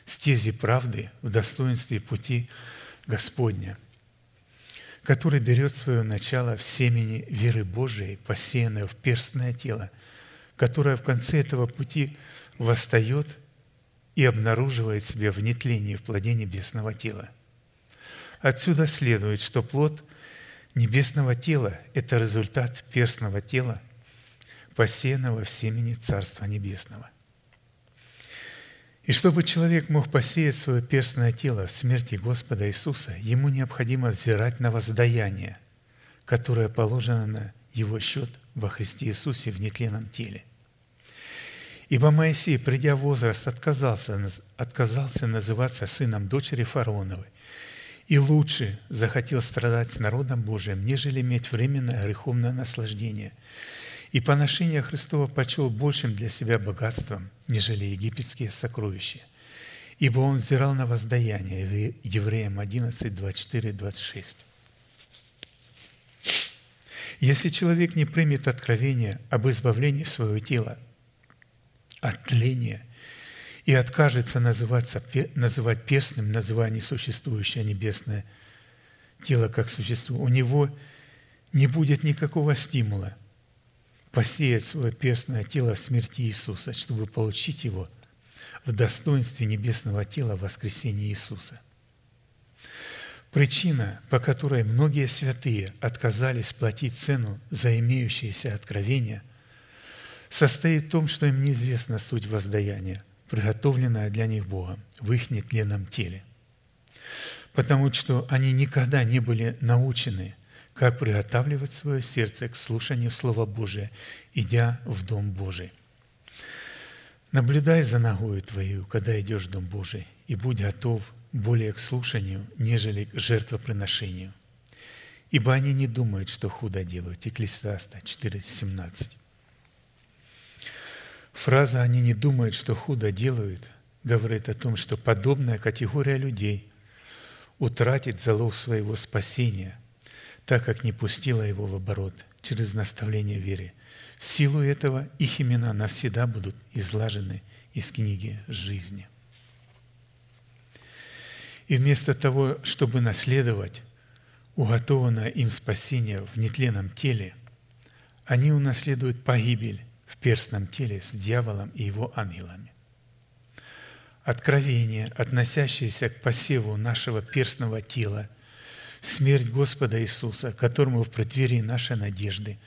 стези правды в достоинстве пути Господня, который берет свое начало в семени веры Божией, посеянное в перстное тело, которое в конце этого пути восстает и обнаруживает себя в нетлении, в плоде небесного тела. Отсюда следует, что плод небесного тела – это результат перстного тела, посеянного в семени Царства Небесного. И чтобы человек мог посеять свое перстное тело в смерти Господа Иисуса, ему необходимо взирать на воздаяние, которое положено на его счет во Христе Иисусе в нетленном теле. Ибо Моисей, придя в возраст, отказался, отказался называться сыном дочери фараоновой, и лучше захотел страдать с народом Божиим, нежели иметь временное греховное наслаждение. И поношение Христова почел большим для себя богатством, нежели египетские сокровища. Ибо он взирал на воздаяние. Евреям одиннадцать, двадцать четыре, двадцать шесть. Если человек не примет откровение об избавлении своего тела от тления, и откажется называться, называть перстным, называя несуществующее небесное тело как существо, у него не будет никакого стимула посеять свое перстное тело в смерти Иисуса, чтобы получить его в достоинстве небесного тела в воскресении Иисуса. Причина, по которой многие святые отказались платить цену за имеющиеся откровения, состоит в том, что им неизвестна суть воздаяния, приготовленная для них Богом в их нетленном теле, потому что они никогда не были научены, как приготавливать свое сердце к слушанию Слова Божия, идя в Дом Божий. Наблюдай за ногою твою, когда идешь в Дом Божий, и будь готов более к слушанию, нежели к жертвоприношению. Ибо они не думают, что худо делают. Екклесиаста четыре, семнадцать. Фраза «они не думают, что худо делают» говорит о том, что подобная категория людей утратит залог своего спасения, так как не пустила его в оборот через наставление веры. В силу этого их имена навсегда будут изложены из книги жизни. И вместо того, чтобы наследовать уготованное им спасение в нетленном теле, они унаследуют погибель в перстном теле с дьяволом и его ангелами. Откровение, относящееся к посеву нашего перстного тела, смерть Господа Иисуса, которому в преддверии нашей надежды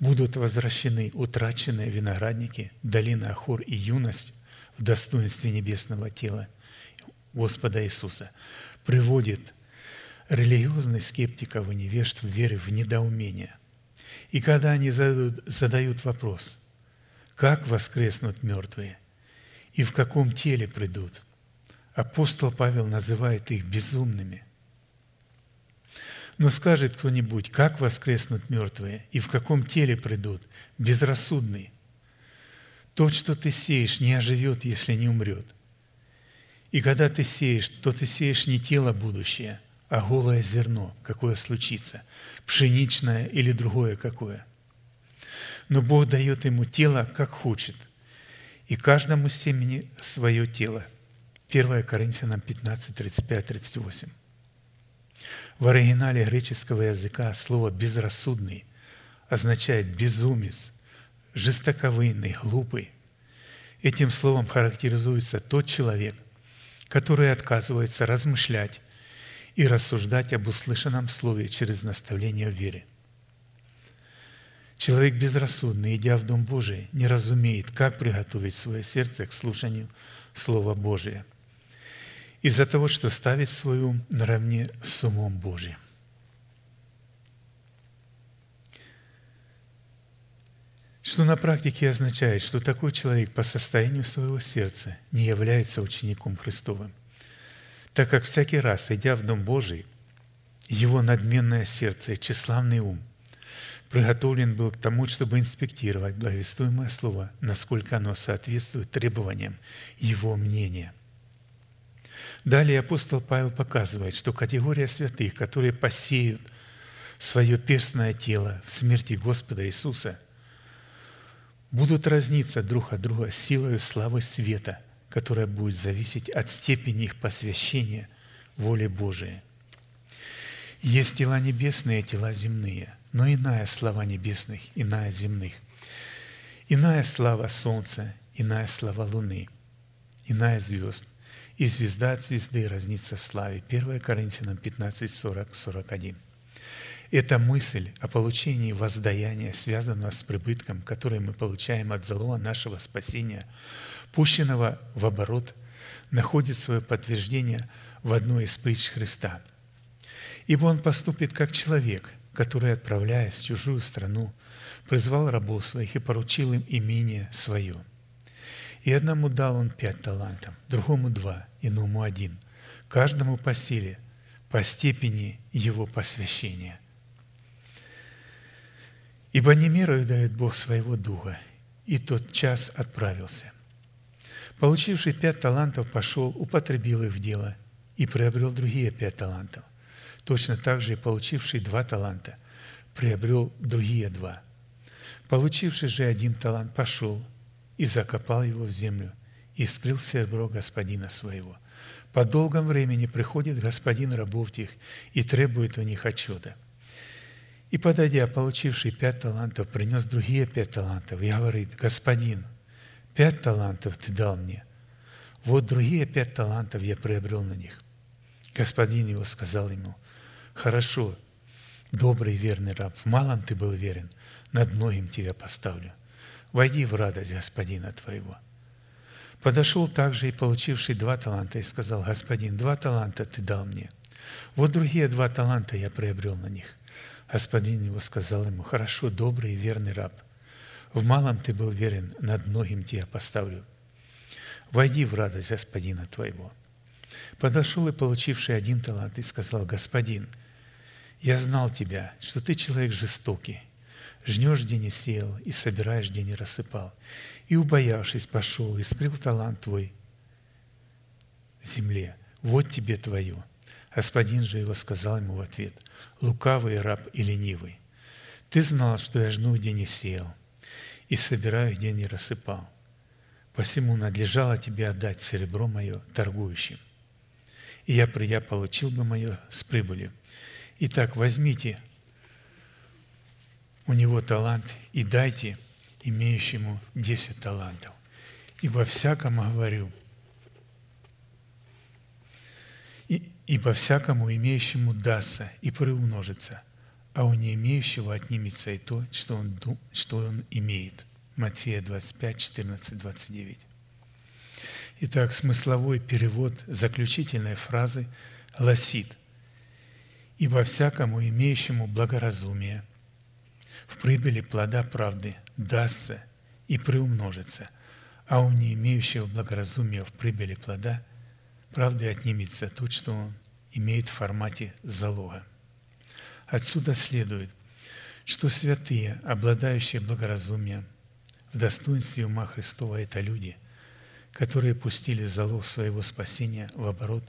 будут возвращены утраченные виноградники, долина Ахор и юность в достоинстве небесного тела Господа Иисуса, приводит религиозных скептиков и невежд в вере в недоумение. И когда они задают, задают вопрос, как воскреснут мертвые и в каком теле придут, апостол Павел называет их безумными. Но скажет кто-нибудь, как воскреснут мертвые и в каком теле придут, безрассудный. Тот, что ты сеешь, не оживет, если не умрет. И когда ты сеешь, то ты сеешь не тело будущее, а голое зерно, какое случится, пшеничное или другое какое. Но Бог дает ему тело, как хочет, и каждому семени свое тело. первое Коринфянам пятнадцать, тридцать пять, тридцать восемь. В оригинале греческого языка слово «безрассудный» означает «безумец», «жестоковыйный», «глупый». Этим словом характеризуется тот человек, который отказывается размышлять и рассуждать об услышанном слове через наставление в вере. Человек безрассудный, идя в Дом Божий, не разумеет, как приготовить свое сердце к слушанию Слова Божия из-за того, что ставит свой ум наравне с умом Божьим. Что на практике означает, что такой человек по состоянию своего сердца не является учеником Христовым, так как всякий раз, идя в Дом Божий, его надменное сердце и тщеславный ум приготовлен был к тому, чтобы инспектировать благовествуемое слово, насколько оно соответствует требованиям его мнения. Далее апостол Павел показывает, что категория святых, которые посеют свое перстное тело в смерти Господа Иисуса, будут разниться друг от друга силою славы света, которая будет зависеть от степени их посвящения воле Божией. Есть тела небесные, тела земные, но иная слава небесных, иная земных. Иная слава солнца, иная слава луны, иная звезд, и звезда от звезды разнится в славе. первое Коринфянам пятнадцать, сорок, сорок один. Эта мысль о получении воздаяния, связанного с прибытком, который мы получаем от залога нашего спасения, пущенного в оборот, находит свое подтверждение в одной из притч Христа. Ибо он поступит как человек, который, отправляясь в чужую страну, призвал рабов своих и поручил им имение свое. И одному дал он пять талантов, другому два, иному один, каждому по силе, по степени его посвящения. Ибо не мерою дает Бог своего духа, и тот час отправился. Получивший пять талантов пошел, употребил их в дело и приобрел другие пять талантов. Точно так же и получивший два таланта приобрел другие два. Получивший же один талант пошел и закопал его в землю и скрыл серебро господина своего. По долгом времени приходит господин рабов тех и требует у них отчета. И, подойдя, получивший пять талантов, принес другие пять талантов. И говорит: «Господин, пять талантов ты дал мне. Вот другие пять талантов я приобрел на них». Господин его сказал ему: «Хорошо, добрый верный раб, в малом ты был верен, над многим тебя поставлю. Войди в радость господина твоего». Подошел также и получивший два таланта и сказал: «Господин, два таланта ты дал мне. Вот другие два таланта я приобрел на них». Господин его сказал ему: «Хорошо, добрый и верный раб, в малом ты был верен, над многим тебя поставлю. Войди в радость господина твоего». Подошел и получивший один талант и сказал: «Господин, я знал тебя, что ты человек жестокий, жнешь, где не сеял, и собираешь, где не рассыпал. И, убоявшись, пошел и скрыл талант твой в земле. Вот тебе твое». Господин же его сказал ему в ответ: «Лукавый раб и ленивый, ты знал, что я жну, где не сеял, и собираю, где не рассыпал. Посему надлежало тебе отдать серебро мое торгующим, и я, придя, получил бы мое с прибылью. Итак, возьмите у него талант и дайте имеющему десять талантов. Ибо всякому говорю, и, ибо всякому имеющему дастся и приумножится, а у не имеющего отнимется и то, что он, что он имеет». Матфея двадцать пять, четырнадцать, двадцать девять. Итак, смысловой перевод заключительной фразы гласит: «Ибо всякому имеющему благоразумие в прибыли плода правды дастся и приумножится, а у не имеющего благоразумия в прибыли плода правды отнимется то, что он имеет в формате залога». Отсюда следует, что святые, обладающие благоразумием в достоинстве ума Христова, – это люди, которые пустили залог своего спасения в оборот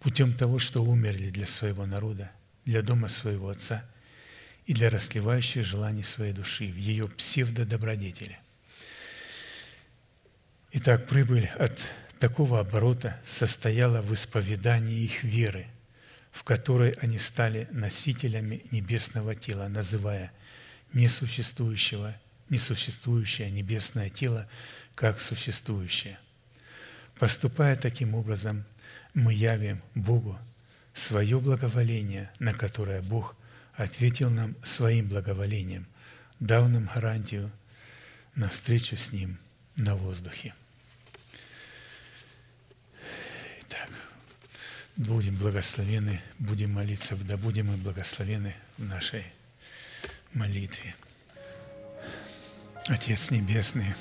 путем того, что умерли для своего народа, для дома своего Отца и для расслевающих желаний своей души в ее псевдодобродетели. Итак, прибыль от такого оборота состояла в исповедании их веры, в которой они стали носителями небесного тела, называя несуществующего, несуществующее небесное тело как существующее. Поступая таким образом, мы явим Богу свое благоволение, на которое Бог ответил нам своим благоволением, дал нам гарантию на встречу с Ним на воздухе. Итак, будем благословены, будем молиться, да будем мы благословены в нашей молитве. Отец Небесный,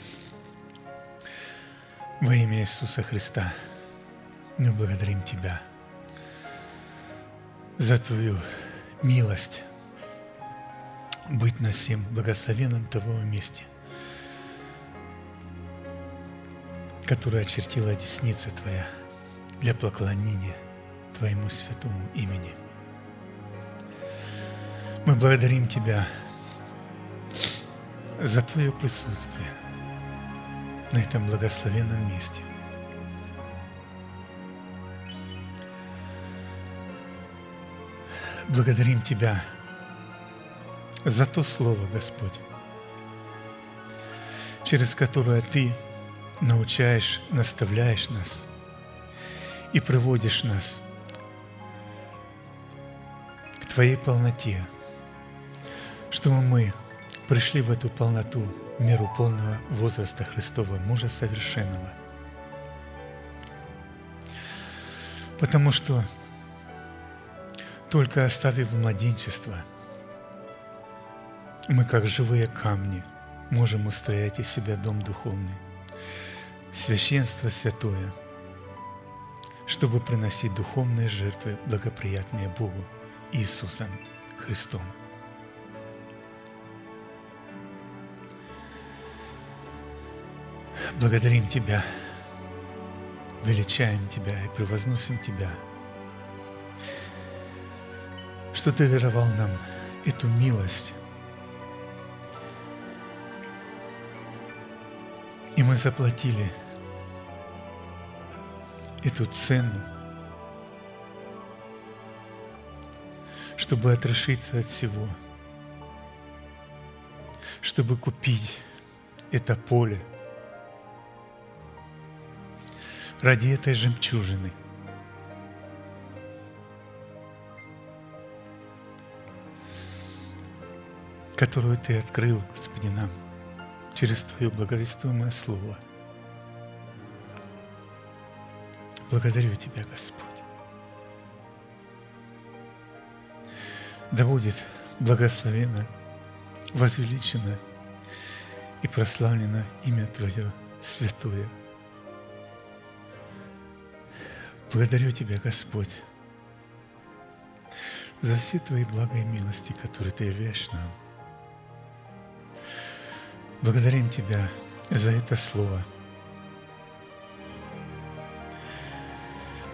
во имя Иисуса Христа, мы благодарим Тебя за Твою милость быть на всем благословенном Того месте, которое очертила десница Твоя для поклонения Твоему святому имени. Мы благодарим Тебя за Твое присутствие на этом благословенном месте. Благодарим Тебя за то Слово, Господь, через которое Ты научаешь, наставляешь нас и приводишь нас к Твоей полноте, чтобы мы пришли в эту полноту, в меру полного возраста Христова, мужа совершенного. Потому что только оставив младенчество, мы, как живые камни, можем устроять из себя дом духовный, священство святое, чтобы приносить духовные жертвы, благоприятные Богу Иисусом Христом. Благодарим Тебя, величаем Тебя и превозносим Тебя, что Ты даровал нам эту милость. И мы заплатили эту цену, чтобы отрешиться от всего, чтобы купить это поле ради этой жемчужины. Которую Ты открыл, Господи, нам через Твое благовествуемое Слово. Благодарю Тебя, Господь. Да будет благословено, возвеличено и прославлено имя Твое святое. Благодарю Тебя, Господь, за все Твои блага и милости, которые Ты являешь нам. Благодарим Тебя за это слово.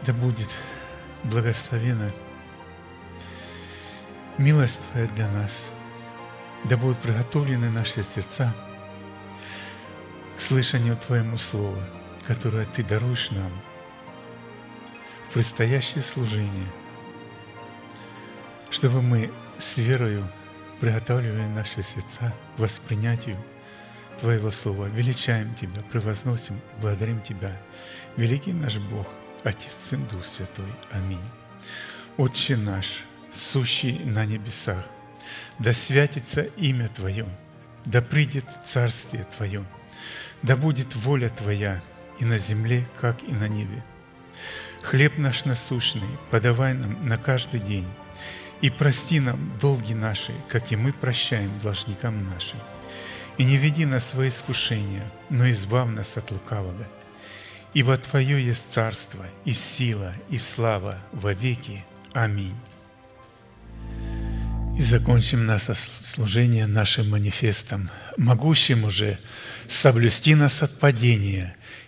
Да будет благословена милость Твоя для нас. Да будут приготовлены наши сердца к слышанию Твоему Слову, которое Ты даруешь нам в предстоящее служение, чтобы мы с верою приготовили наши сердца к воспринятию Твоего Слова. Величаем Тебя, превозносим, благодарим Тебя, великий наш Бог, Отец и Дух Святой. Аминь. Отче наш, сущий на небесах, да святится имя Твое, да придет Царствие Твое, да будет воля Твоя и на земле, как и на небе. Хлеб наш насущный подавай нам на каждый день, и прости нам долги наши, как и мы прощаем должникам нашим. И не веди нас во искушение, но избавь нас от лукавого. Ибо Твое есть царство, и сила, и слава во веки. Аминь. И закончим наше служение нашим манифестом, могущим уже соблюсти нас от падения